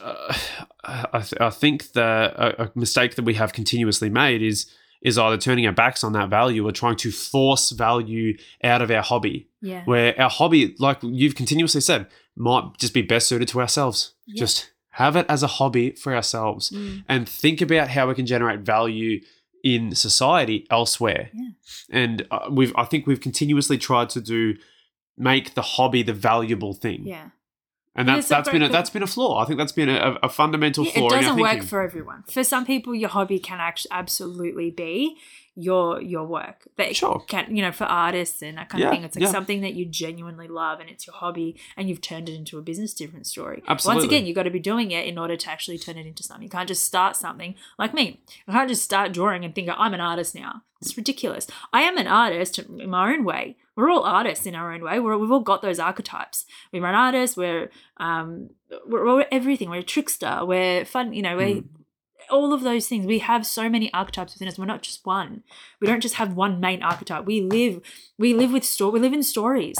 I think a mistake that we have continuously made is either turning our backs on that value or trying to force value out of our hobby, where our hobby, like you've continuously said, might just be best suited to ourselves. Yeah. Just have it as a hobby for ourselves, and think about how we can generate value in society elsewhere. Yeah. And I think we've continuously tried to make the hobby the valuable thing. Yeah. And that's been a flaw. I think that's been a fundamental flaw. It doesn't work for everyone. For some people, your hobby can actually absolutely be your work. But can, for artists and that kind of thing, it's like something that you genuinely love, and it's your hobby, and you've turned it into a business. Different story. Absolutely. Once again, you've got to be doing it in order to actually turn it into something. You can't just start something like me. I can't just start drawing and think, I'm an artist now. It's ridiculous. I am an artist in my own way. We're all artists in our own way. We've all got those archetypes. We're an artist. We're everything. We're a trickster. We're fun. We're all of those things. We have so many archetypes within us. We're not just one. We don't just have one main archetype. We live in stories.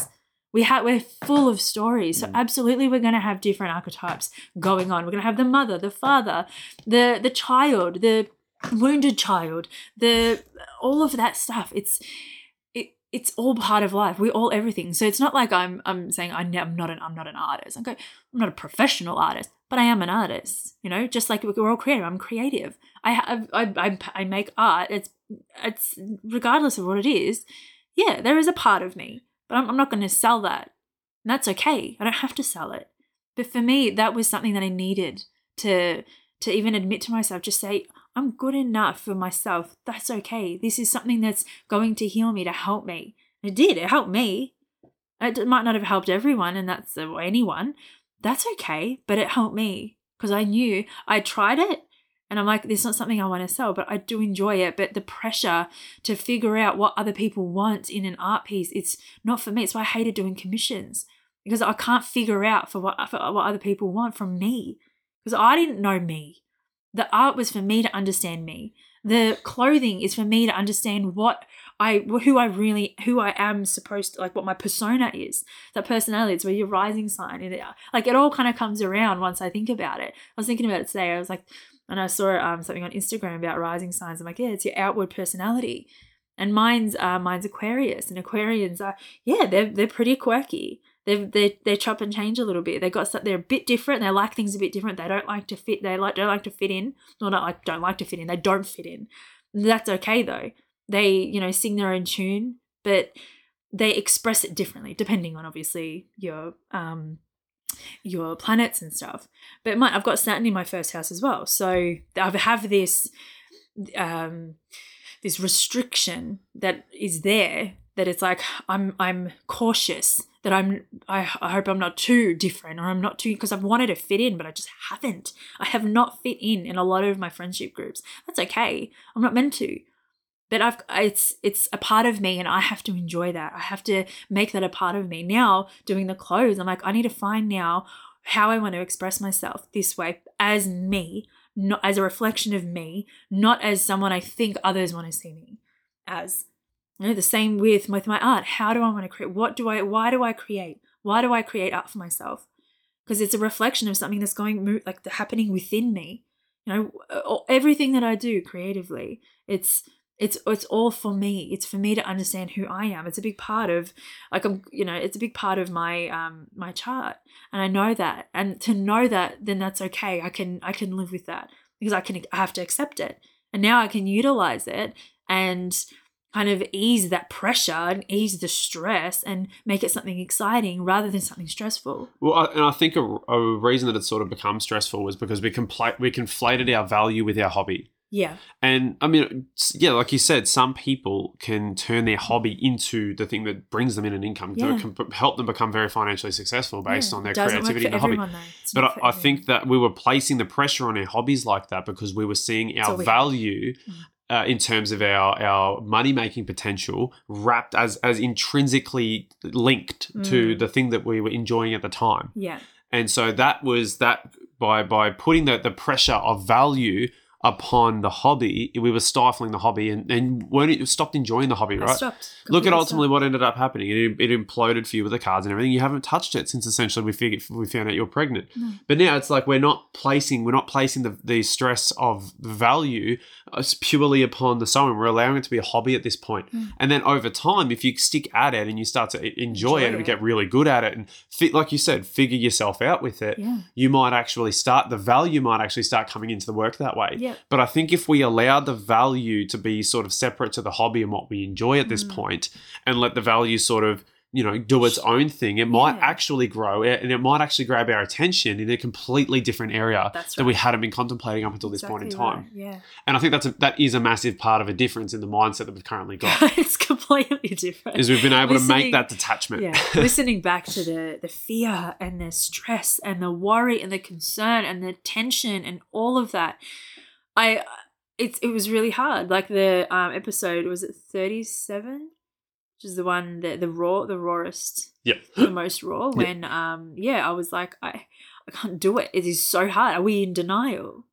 We're full of stories. So absolutely, we're going to have different archetypes going on. We're going to have the mother, the father, the child, the wounded child, all of that stuff. It's it's all part of life. We all everything. So it's not like I'm saying I'm not an artist. I'm not a professional artist, but I am an artist. You know, just like we're all creative. I'm creative. I make art. It's regardless of what it is. Yeah, there is a part of me, but I'm not going to sell that. And that's okay. I don't have to sell it. But for me, that was something that I needed to even admit to myself. Just say, I'm good enough for myself. That's okay. This is something that's going to heal me, to help me. It did. It helped me. It might not have helped everyone, and that's anyone. That's okay. But it helped me because I knew I tried it, and I'm like, this is not something I want to sell, but I do enjoy it. But the pressure to figure out what other people want in an art piece, it's not for me. It's why I hated doing commissions, because I can't figure out for what other people want from me, because I didn't know me. The art was for me to understand me. The clothing is for me to understand who I am supposed to, like what my persona is. That personality, it's where your rising sign is. Like it all kind of comes around once I think about it. I was thinking about it today. I was like, and I saw something on Instagram about rising signs. I'm like, yeah, it's your outward personality. And mine's Aquarius. And Aquarians are, yeah, they're pretty quirky. They chop and change a little bit. They're a bit different. They like things a bit different. They don't like to fit. They don't fit in. That's okay though. They sing their own tune, but they express it differently depending on obviously your planets and stuff. But I've got Saturn in my first house as well, so I have this this restriction that is there. That it's like I'm cautious. That I hope I'm not too different, or I'm not too, because I've wanted to fit in, but I just haven't. I have not fit in a lot of my friendship groups. That's okay. I'm not meant to, but it's a part of me, and I have to enjoy that. I have to make that a part of me. Now doing the clothes, I'm like, I need to find now how I want to express myself this way as me, not as a reflection of me, not as someone I think others want to see me as. The same with my art. How do I want to create? Why do I create? Why do I create art for myself? Because it's a reflection of something that's happening within me. Everything that I do creatively, it's all for me. It's for me to understand who I am. It's a big part of it's a big part of my my chart, and I know that. And to know that, then that's okay. I can live with that because I have to accept it, and now I can utilize it and kind of ease that pressure and ease the stress and make it something exciting rather than something stressful. Well, I think a reason that it's sort of become stressful was because we conflated our value with our hobby. Yeah. And I mean, yeah, like you said, some people can turn their hobby into the thing that brings them in an income, can help them become very financially successful based on their creativity and the hobby. But I think that we were placing the pressure on our hobbies like that because we were seeing our value in terms of our money-making potential wrapped as intrinsically linked to the thing that we were enjoying at the time. Yeah. And so that was that by putting the pressure of value upon the hobby, we were stifling the hobby and stopped enjoying the hobby, right? Look at ultimately what ended up happening. It imploded for you with the cards and everything. You haven't touched it since essentially we found out you're pregnant. No. But now it's like we're not placing the stress of value purely upon the sewing. We're allowing it to be a hobby at this point. Mm. And then over time, if you stick at it and you start to enjoy it and get really good at it and like you said, figure yourself out with it, you might actually start coming into the work that way. Yeah. But I think if we allow the value to be sort of separate to the hobby and what we enjoy at this point and let the value sort of, do its own thing, it might actually grow and it might actually grab our attention in a completely different area that we hadn't been contemplating up until this point in time. Right. Yeah. And I think that is a massive part of a difference in the mindset that we've currently got. It's completely different. Is we've been able to make that detachment. Yeah. Listening back to the fear and the stress and the worry and the concern and the tension and all of that. It was really hard. Like the episode, was it 37, which is the one that the rawest, the most raw. When I was like, I can't do it. It is so hard. Are we in denial?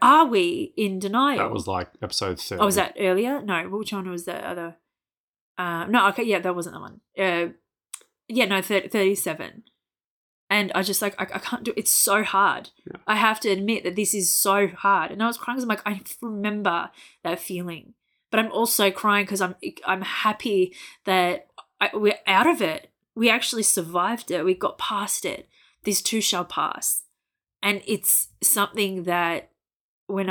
Are we in denial? That was like episode 30. Oh, was that earlier? No, which one was the other? No, okay, yeah, that wasn't the one. 37. And I just I can't do it. It's so hard. Yeah. I have to admit that this is so hard. And I was crying because I'm like, I remember that feeling. but I'm also crying because I'm happy that we're out of it. We actually survived it. We got past it. These two shall pass. And it's something that when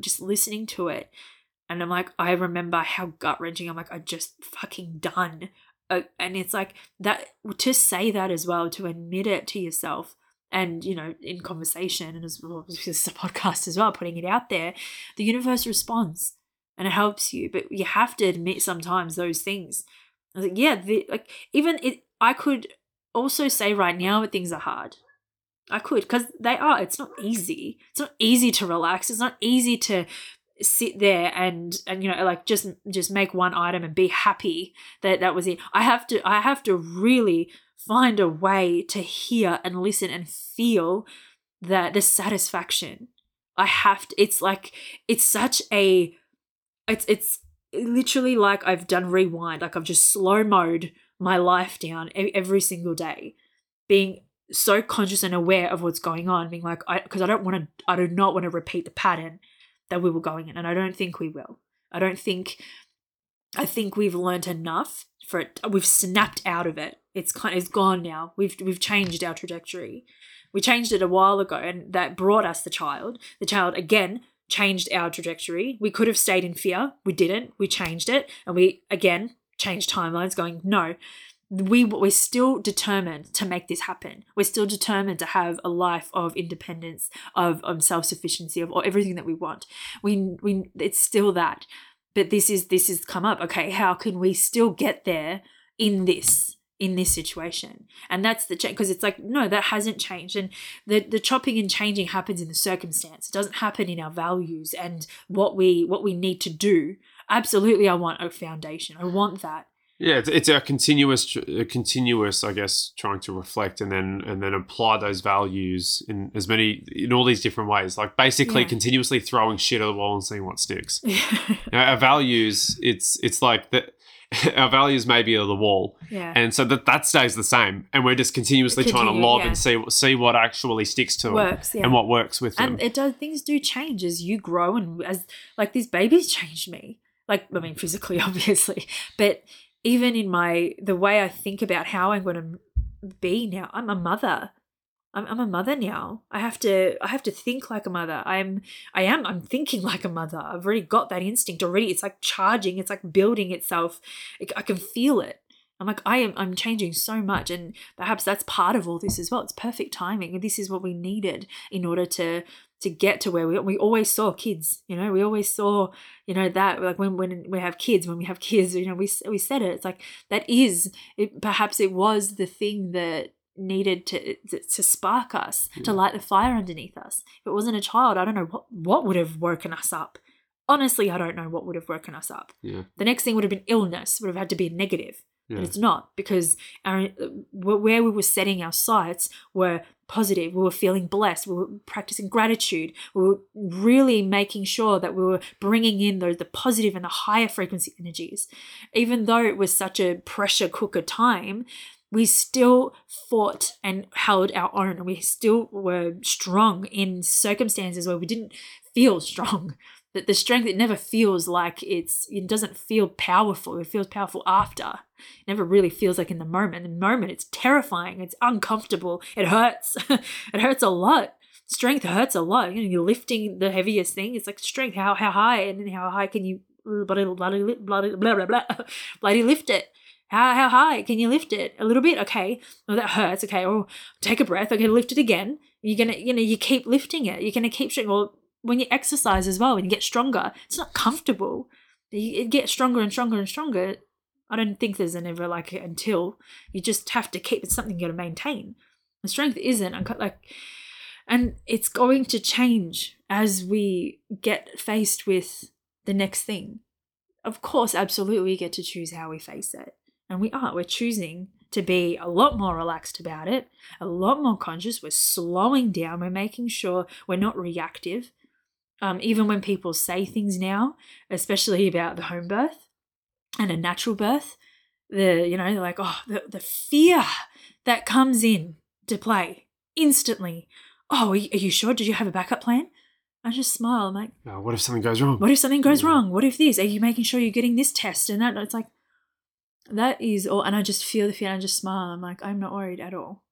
just listening to it, and I'm like, I remember how gut-wrenching. I'm like, I just fucking done. And it's like that, to say that as well, to admit it to yourself and, you know, in conversation and as well, because it's a podcast as well, putting it out there, the universe responds and it helps you. But you have to admit sometimes those things. I was like, yeah, I could also say right now that things are hard. I could, because they are. It's not easy. It's not easy to relax. It's not easy to sit there and you know, like just make one item and be happy that was it. I have to really find a way to hear and listen and feel that the satisfaction. I have to. It's like it's literally like I've done rewind, like I've just slow-moed my life down every single day, being so conscious and aware of what's going on, being like, I do not want to repeat the pattern that we were going in, and I don't think we will. I think we've learnt enough for it. We've snapped out of it. It's gone now. We've changed our trajectory. We changed it a while ago, and that brought us the child. The child again changed our trajectory. We could have stayed in fear. We didn't. We changed it, and we again changed timelines, going, no, we're still determined to make this happen. We're still determined to have a life of independence, of self-sufficiency, of everything that we want. We it's still that. But this is come up. Okay, how can we still get there in this situation? And that's the change, because it's like, no, that hasn't changed. And the chopping and changing happens in the circumstance. It doesn't happen in our values and what we need to do. Absolutely, I want a foundation. I want that. Yeah, it's our continuous, I guess, trying to reflect and then apply those values in all these different ways. Like basically continuously throwing shit at the wall and seeing what sticks. Yeah. Our values, it's like that. Our values maybe are the wall, and so that stays the same, and we're just continuously trying to lob and see what actually sticks to works, them and what works with them. And it does. Things do change as you grow, and as like these babies changed me. Like I mean, physically, obviously, but. Even in the way I think about how I'm going to be now, I'm a mother. I'm a mother now. I have to think like a mother. I'm thinking like a mother. I've already got that instinct already. It's like charging. It's like building itself. I can feel it. I'm like, I'm changing so much, and perhaps that's part of all this as well. It's perfect timing, and this is what we needed in order to get to where we always saw kids, you know, we always saw, you know, that like when we have kids, you know, we said it. It's like that is it, perhaps it was the thing that needed to spark us, to light the fire underneath us. If it wasn't a child, I don't know what would have woken us up. Honestly, I don't know what would have woken us up. Yeah. The next thing would have been illness, would have had to be a negative. Yeah. But it's not, because where we were setting our sights were positive. We were feeling blessed. We were practicing gratitude. We were really making sure that we were bringing in the positive and the higher frequency energies. Even though it was such a pressure cooker time, we still fought and held our own, and we still were strong in circumstances where we didn't feel strong. That the strength, it never feels like it doesn't feel powerful. It feels powerful after. It never really feels like in the moment. In the moment, it's terrifying. It's uncomfortable. It hurts. It hurts a lot. Strength hurts a lot. You know, you're lifting the heaviest thing. It's like strength. How high? And then how high can you bloody lift it? How high can you lift it? A little bit, okay. Oh, that hurts. Okay. Oh, take a breath. Okay, lift it again. You're gonna, you know, you keep lifting it. You're gonna keep stretching. Well, when you exercise as well, when you get stronger, it's not comfortable. You get stronger and stronger and stronger. I don't think there's an ever like it until you just have to keep. It's something you got to maintain. The strength isn't like, and it's going to change as we get faced with the next thing. Of course, absolutely, we get to choose how we face it, and we're choosing to be a lot more relaxed about it, a lot more conscious. We're slowing down. We're making sure we're not reactive. Even when people say things now, especially about the home birth and a natural birth, the fear that comes in to play instantly. Oh, are you sure? Did you have a backup plan? I just smile. I'm like, oh, what if something goes wrong? What if something goes wrong? What if this? Are you making sure you're getting this test and that? It's like, that is all. And I just feel the fear and I just smile. I'm like, I'm not worried at all.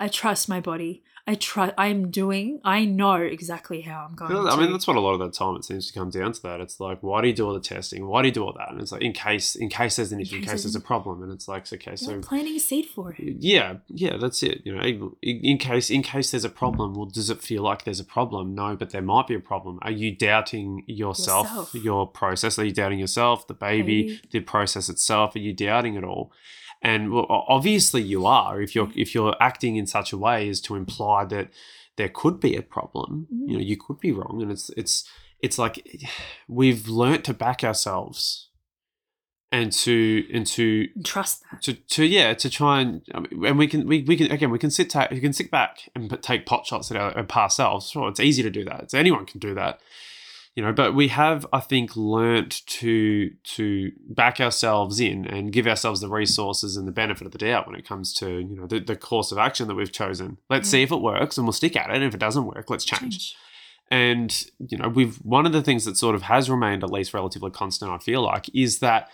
I trust my body. I know exactly how I'm going. I mean, that's what a lot of the time it seems to come down to that. It's like, why do you do all the testing? Why do you do all that? And it's like, in case there's an issue, in case there's a problem. And it's like, it's okay, so planting a seed for it. Yeah, that's it. You know, in case there's a problem, well, does it feel like there's a problem? No, but there might be a problem. Are you doubting yourself. Your process? Are you doubting yourself, the baby, the process itself? Are you doubting it all? And well, obviously you are if you're acting in such a way as to imply that there could be a problem. Mm. You know, you could be wrong, and it's like we've learnt to back ourselves and to trust that to try and we can sit back and take pot shots at ourselves. Sure, it's easy to do that. It's anyone can do that. You know, but we have, I think, learnt to back ourselves in and give ourselves the resources and the benefit of the doubt when it comes to, you know, the course of action that we've chosen. Let's see if it works and we'll stick at it. And if it doesn't work, let's change. And, you know, one of the things that sort of has remained at least relatively constant, I feel like, is that,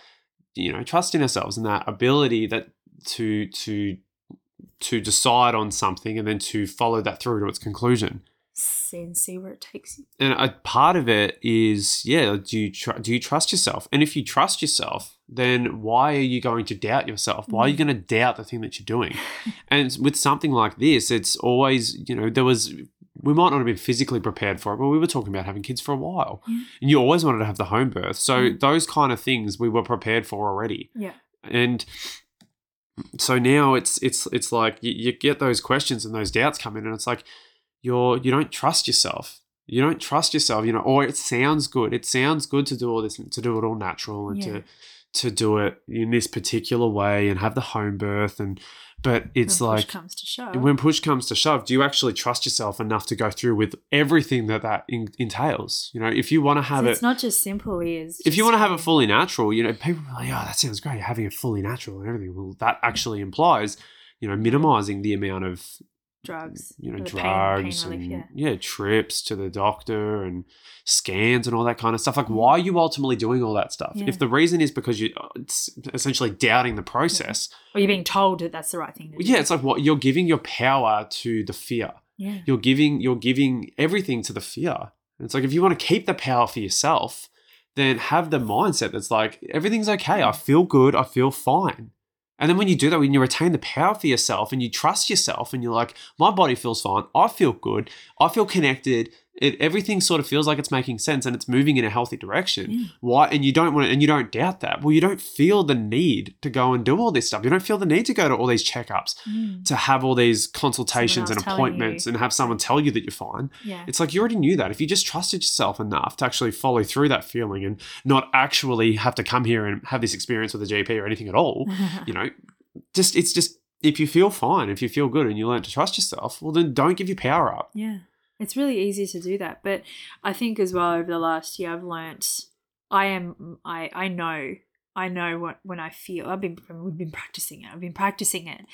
you know, trust in ourselves and that ability that to decide on something and then to follow that through to its conclusion. And see where it takes you. And a part of it is, do you trust yourself? And if you trust yourself, then why are you going to doubt yourself? Why are you going to doubt the thing that you're doing? And with something like this, it's always, you know, we might not have been physically prepared for it, but we were talking about having kids for a while. Yeah. And you always wanted to have the home birth. So those kind of things we were prepared for already. Yeah. And so now it's like you get those questions and those doubts come in and it's like, you don't trust yourself. You don't trust yourself, you know, or it sounds good. It sounds good to do all this, to do it all natural and to do it in this particular way and have the home birth. But it's when push comes to shove, do you actually trust yourself enough to go through with everything that entails? You know, if you want to have it's not just simple. If you want to have it fully natural, you know, people are like, oh, that sounds great. You're having it fully natural and everything. Well, that actually implies, you know, minimizing the amount of drugs, you know, trips to the doctor and scans and all that kind of stuff. Like, why are you ultimately doing all that stuff? Yeah. If the reason is because it's essentially doubting the process, or you're being told that that's the right thing to do. Yeah, it's like what you're giving your power to the fear. Yeah, you're giving everything to the fear. And it's like if you want to keep the power for yourself, then have the mindset that's like everything's okay. I feel good. I feel fine. And then when you do that, when you retain the power for yourself and you trust yourself and you're like, my body feels fine, I feel good, I feel connected, everything sort of feels like it's making sense and it's moving in a healthy direction. Yeah. Why? And you don't want to, and you don't doubt that. Well, you don't feel the need to go and do all this stuff. You don't feel the need to go to all these checkups, to have all these consultations and appointments and have someone tell you that you're fine. Yeah. It's like you already knew that. If you just trusted yourself enough to actually follow through that feeling and not actually have to come here and have this experience with a GP or anything at all, you know, it's just if you feel fine, if you feel good and you learn to trust yourself, well, then don't give your power up. Yeah. It's really easy to do that. But I think as well over the last year I've learnt I know what when I feel. We've been practicing it.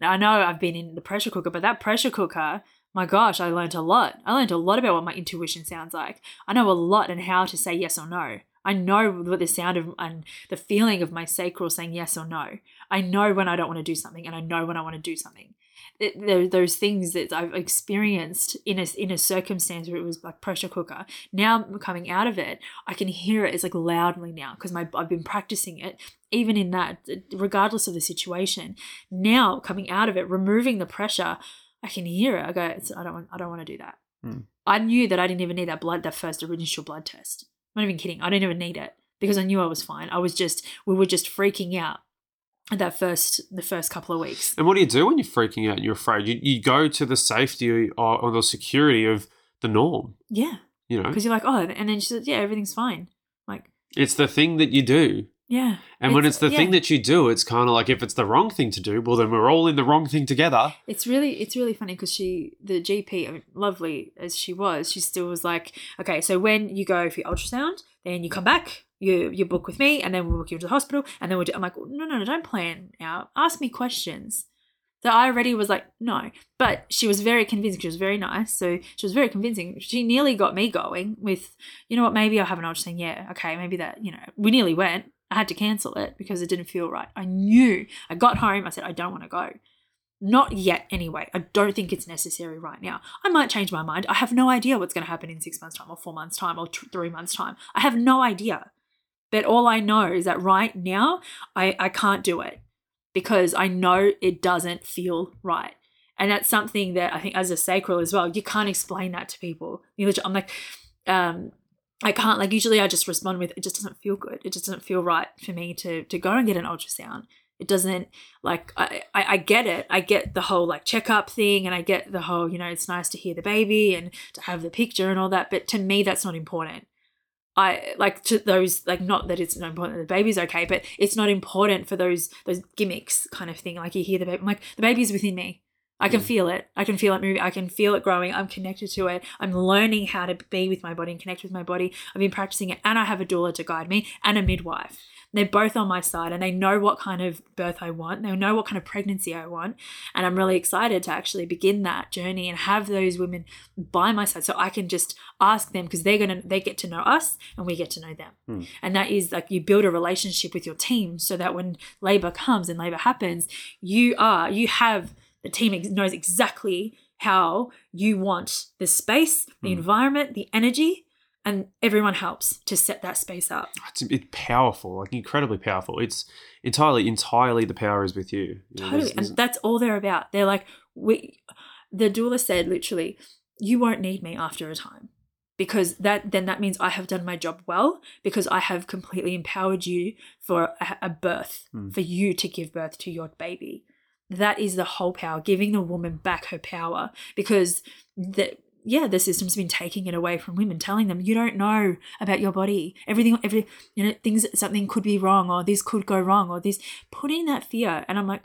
Now, I know I've been in the pressure cooker, but that pressure cooker, my gosh, I learnt a lot. I learnt a lot about what my intuition sounds like. I know a lot and how to say yes or no. I know what the sound of and the feeling of my sacral saying yes or no. I know when I don't want to do something and I know when I want to do something. Those things that I've experienced in a circumstance where it was like pressure cooker. Now coming out of it, I can hear it. It's like loudly now because I've been practicing it even in that, regardless of the situation. Now coming out of it, removing the pressure, I can hear it. I go, I don't want to do that. Mm. I knew that I didn't even need that first initial blood test. I'm not even kidding. I didn't even need it because I knew I was fine. We were just freaking out. The first couple of weeks. And what do you do when you're freaking out and you're afraid? You go to the safety or the security of the norm. Yeah. You know? Because you're like, oh, and then she said, yeah, everything's fine. Like, it's the thing that you do. Yeah. And when it's the thing that you do, it's kind of like if it's the wrong thing to do, well, then we're all in the wrong thing together. It's really funny because the GP, I mean, lovely as she was, she still was like, okay, so when you go for your ultrasound, then you come back. You book with me and then we'll book you into the hospital and then I'm like, no, don't plan out. Ask me questions. So I already was like, no. But she was very convincing. She was very nice. So she was very convincing. She nearly got me going with, you know what, maybe I'll have an ultrasound. Yeah, okay, maybe that, you know, we nearly went. I had to cancel it because it didn't feel right. I knew. I got home. I said, I don't want to go. Not yet anyway. I don't think it's necessary right now. I might change my mind. I have no idea what's going to happen in 6 months' time or 4 months' time or 3 months' time. I have no idea. But all I know is that right now I can't do it because I know it doesn't feel right. And that's something that I think as a sacral as well, you can't explain that to people. I'm like, I can't, like, usually I just respond with, it just doesn't feel good. It just doesn't feel right for me to go and get an ultrasound. It doesn't, like, I get it. I get the whole, like, checkup thing, and I get the whole, you know, it's nice to hear the baby and to have the picture and all that. But to me, that's not important. I, like, to those, like, not that it's not important that the baby's okay, but it's not important for those gimmicks kind of thing. Like, you hear the baby, I'm like, the baby's within me. I can feel it. I can feel it moving. I can feel it growing. I'm connected to it. I'm learning how to be with my body and connect with my body. I've been practicing it, and I have a doula to guide me and a midwife. They're both on my side, and they know what kind of birth I want. They know what kind of pregnancy I want, and I'm really excited to actually begin that journey and have those women by my side so I can just ask them, because they get to know us and we get to know them. And that is, like, you build a relationship with your team so that when labor comes and labor happens, you have the team knows exactly how you want the space, the environment, the energy, and everyone helps to set that space up. It's powerful, like, incredibly powerful. It's entirely the power is with you. Totally, and that's all they're about. They're like, the doula said literally, you won't need me after a time, because that means I have done my job well, because I have completely empowered you for a birth, for you to give birth to your baby. That is the whole power, giving the woman back her power, because the system's been taking it away from women, telling them, you don't know about your body. Everything, you know, something could be wrong, or this could go wrong, or this, putting that fear. And I'm like,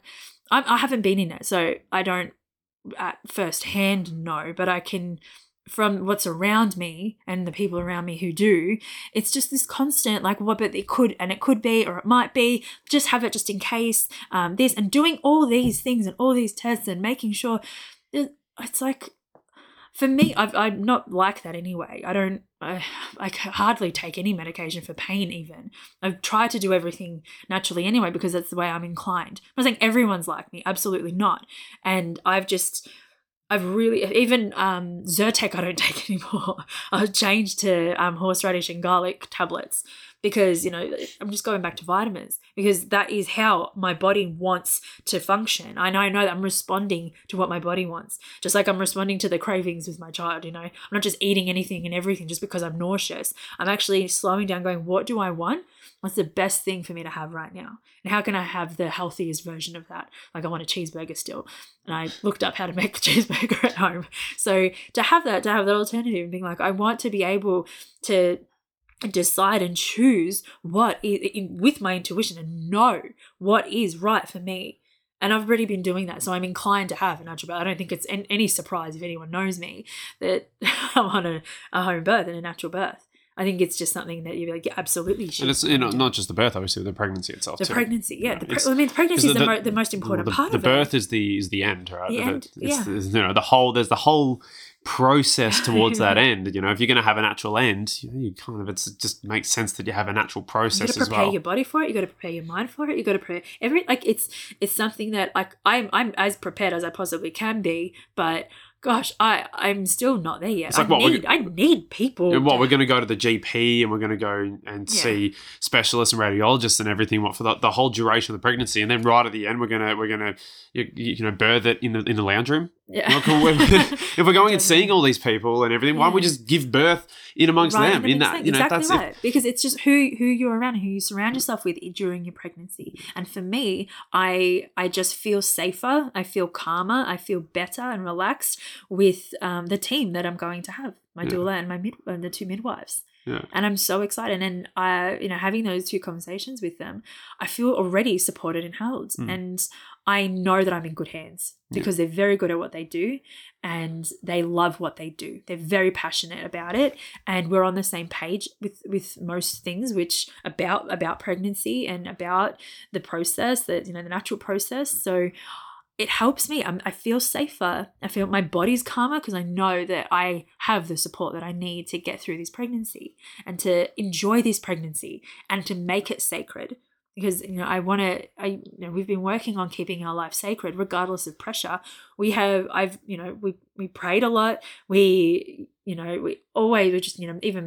I haven't been in it, so I don't at firsthand know, but I can, from what's around me and the people around me who do, it's just this constant, like, what, but it could be, or it might be, just have it just in case, this, and doing all these things and all these tests and making sure. It's like, for me, I'm not like that anyway. I hardly take any medication for pain even. I've tried to do everything naturally anyway, because that's the way I'm inclined. I'm not saying everyone's like me, absolutely not. And I've really, even Zyrtec I don't take anymore. I've changed to horseradish and garlic tablets, because, you know, I'm just going back to vitamins, because that is how my body wants to function. I know that I'm responding to what my body wants, just like I'm responding to the cravings with my child, you know. I'm not just eating anything and everything just because I'm nauseous. I'm actually slowing down, going, what do I want? What's the best thing for me to have right now? And how can I have the healthiest version of that? Like, I want a cheeseburger still. And I looked up how to make the cheeseburger at home. So to have that alternative and being like, I want to be able to decide and choose what is, with my intuition, and know what is right for me. And I've already been doing that, so I'm inclined to have a natural birth. I don't think it's any surprise if anyone knows me that I'm on a home birth and a natural birth. I think it's just something that you're like, yeah, absolutely. And it's, you know, not just the birth, obviously, the pregnancy itself. The too. Pregnancy, yeah. The pregnancy is the most important part of it. The birth is the end, right? The end, yeah. You know, there's the whole process towards that end. You know, if you're going to have a natural end, you know, it just makes sense that you have a natural process as well. You got to prepare your body for it. You got to prepare your mind for it. You got to prepare it's something that, like, I'm as prepared as I possibly can be, but. Gosh, I'm still not there yet. It's like, I need people. We're going to go to the GP, and we're going to go and see specialists and radiologists and everything. What for the whole duration of the pregnancy, and then right at the end, we're gonna you know, birth it in the lounge room. Yeah. Like, if we're going and seeing all these people and everything, why don't we just give birth in amongst them? That in that, sense. You know, exactly, that's right. It. Because it's just who you're around, who you surround yourself with during your pregnancy. And for me, I just feel safer, I feel calmer, I feel better and relaxed with the team that I'm going to have, my doula and and the two midwives. Yeah. And I'm so excited, and I, you know, having those two conversations with them, I feel already supported and held, and I know that I'm in good hands, because they're very good at what they do, and they love what they do. They're very passionate about it, and we're on the same page with most things, which about pregnancy and about the process, that, you know, the natural process. So it helps me. I feel safer. I feel my body's calmer because I know that I have the support that I need to get through this pregnancy and to enjoy this pregnancy and to make it sacred. Because, you know, we've been working on keeping our life sacred regardless of pressure. We prayed a lot. Even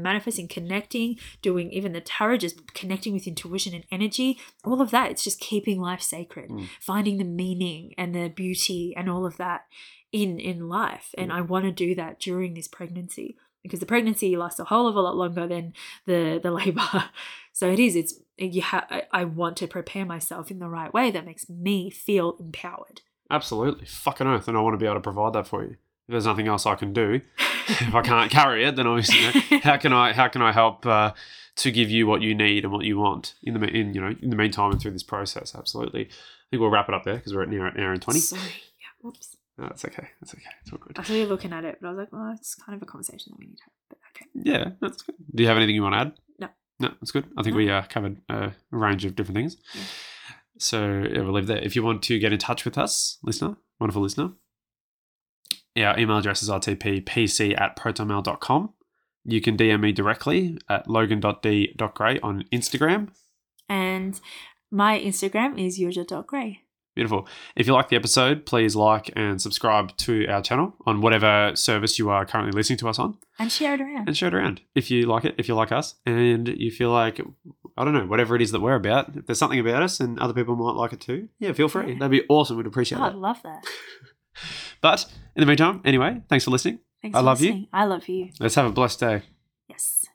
manifesting, connecting, doing even the tarot, just connecting with intuition and energy, all of that. It's just keeping life sacred, finding the meaning and the beauty and all of that in life. And I want to do that during this pregnancy, because the pregnancy lasts a whole of a lot longer than the labor. So I want to prepare myself in the right way that makes me feel empowered. Absolutely. Fucking earth. And I want to be able to provide that for you. If there's nothing else I can do, if I can't carry it, then obviously, you know, how can I help to give you what you need and what you want in the meantime and through this process? Absolutely. I think we'll wrap it up there because we're at near an hour and 20. Sorry. Yeah. Whoops. No, it's okay. It's okay. It's all good. I saw you looking at it, but I was like, well, it's kind of a conversation that we need to have. But okay. Yeah, that's good. Do you have anything you want to add? No. No, that's good. I think we covered a range of different things. Yeah. So yeah, we'll leave that. If you want to get in touch with us, listener, wonderful listener, our email address is itppc@protonmail.com. You can DM me directly at logan.d.gray on Instagram. And my Instagram is yuzha.gray. Beautiful. If you like the episode, please like and subscribe to our channel on whatever service you are currently listening to us on. And share it around. If you like it, if you like us, and you feel like, I don't know, whatever it is that we're about, if there's something about us and other people might like it too, yeah, feel free. That'd be awesome. We'd appreciate it. I'd love that. But in the meantime, anyway, thanks for listening. I love you. I love you. Let's have a blessed day. Yes.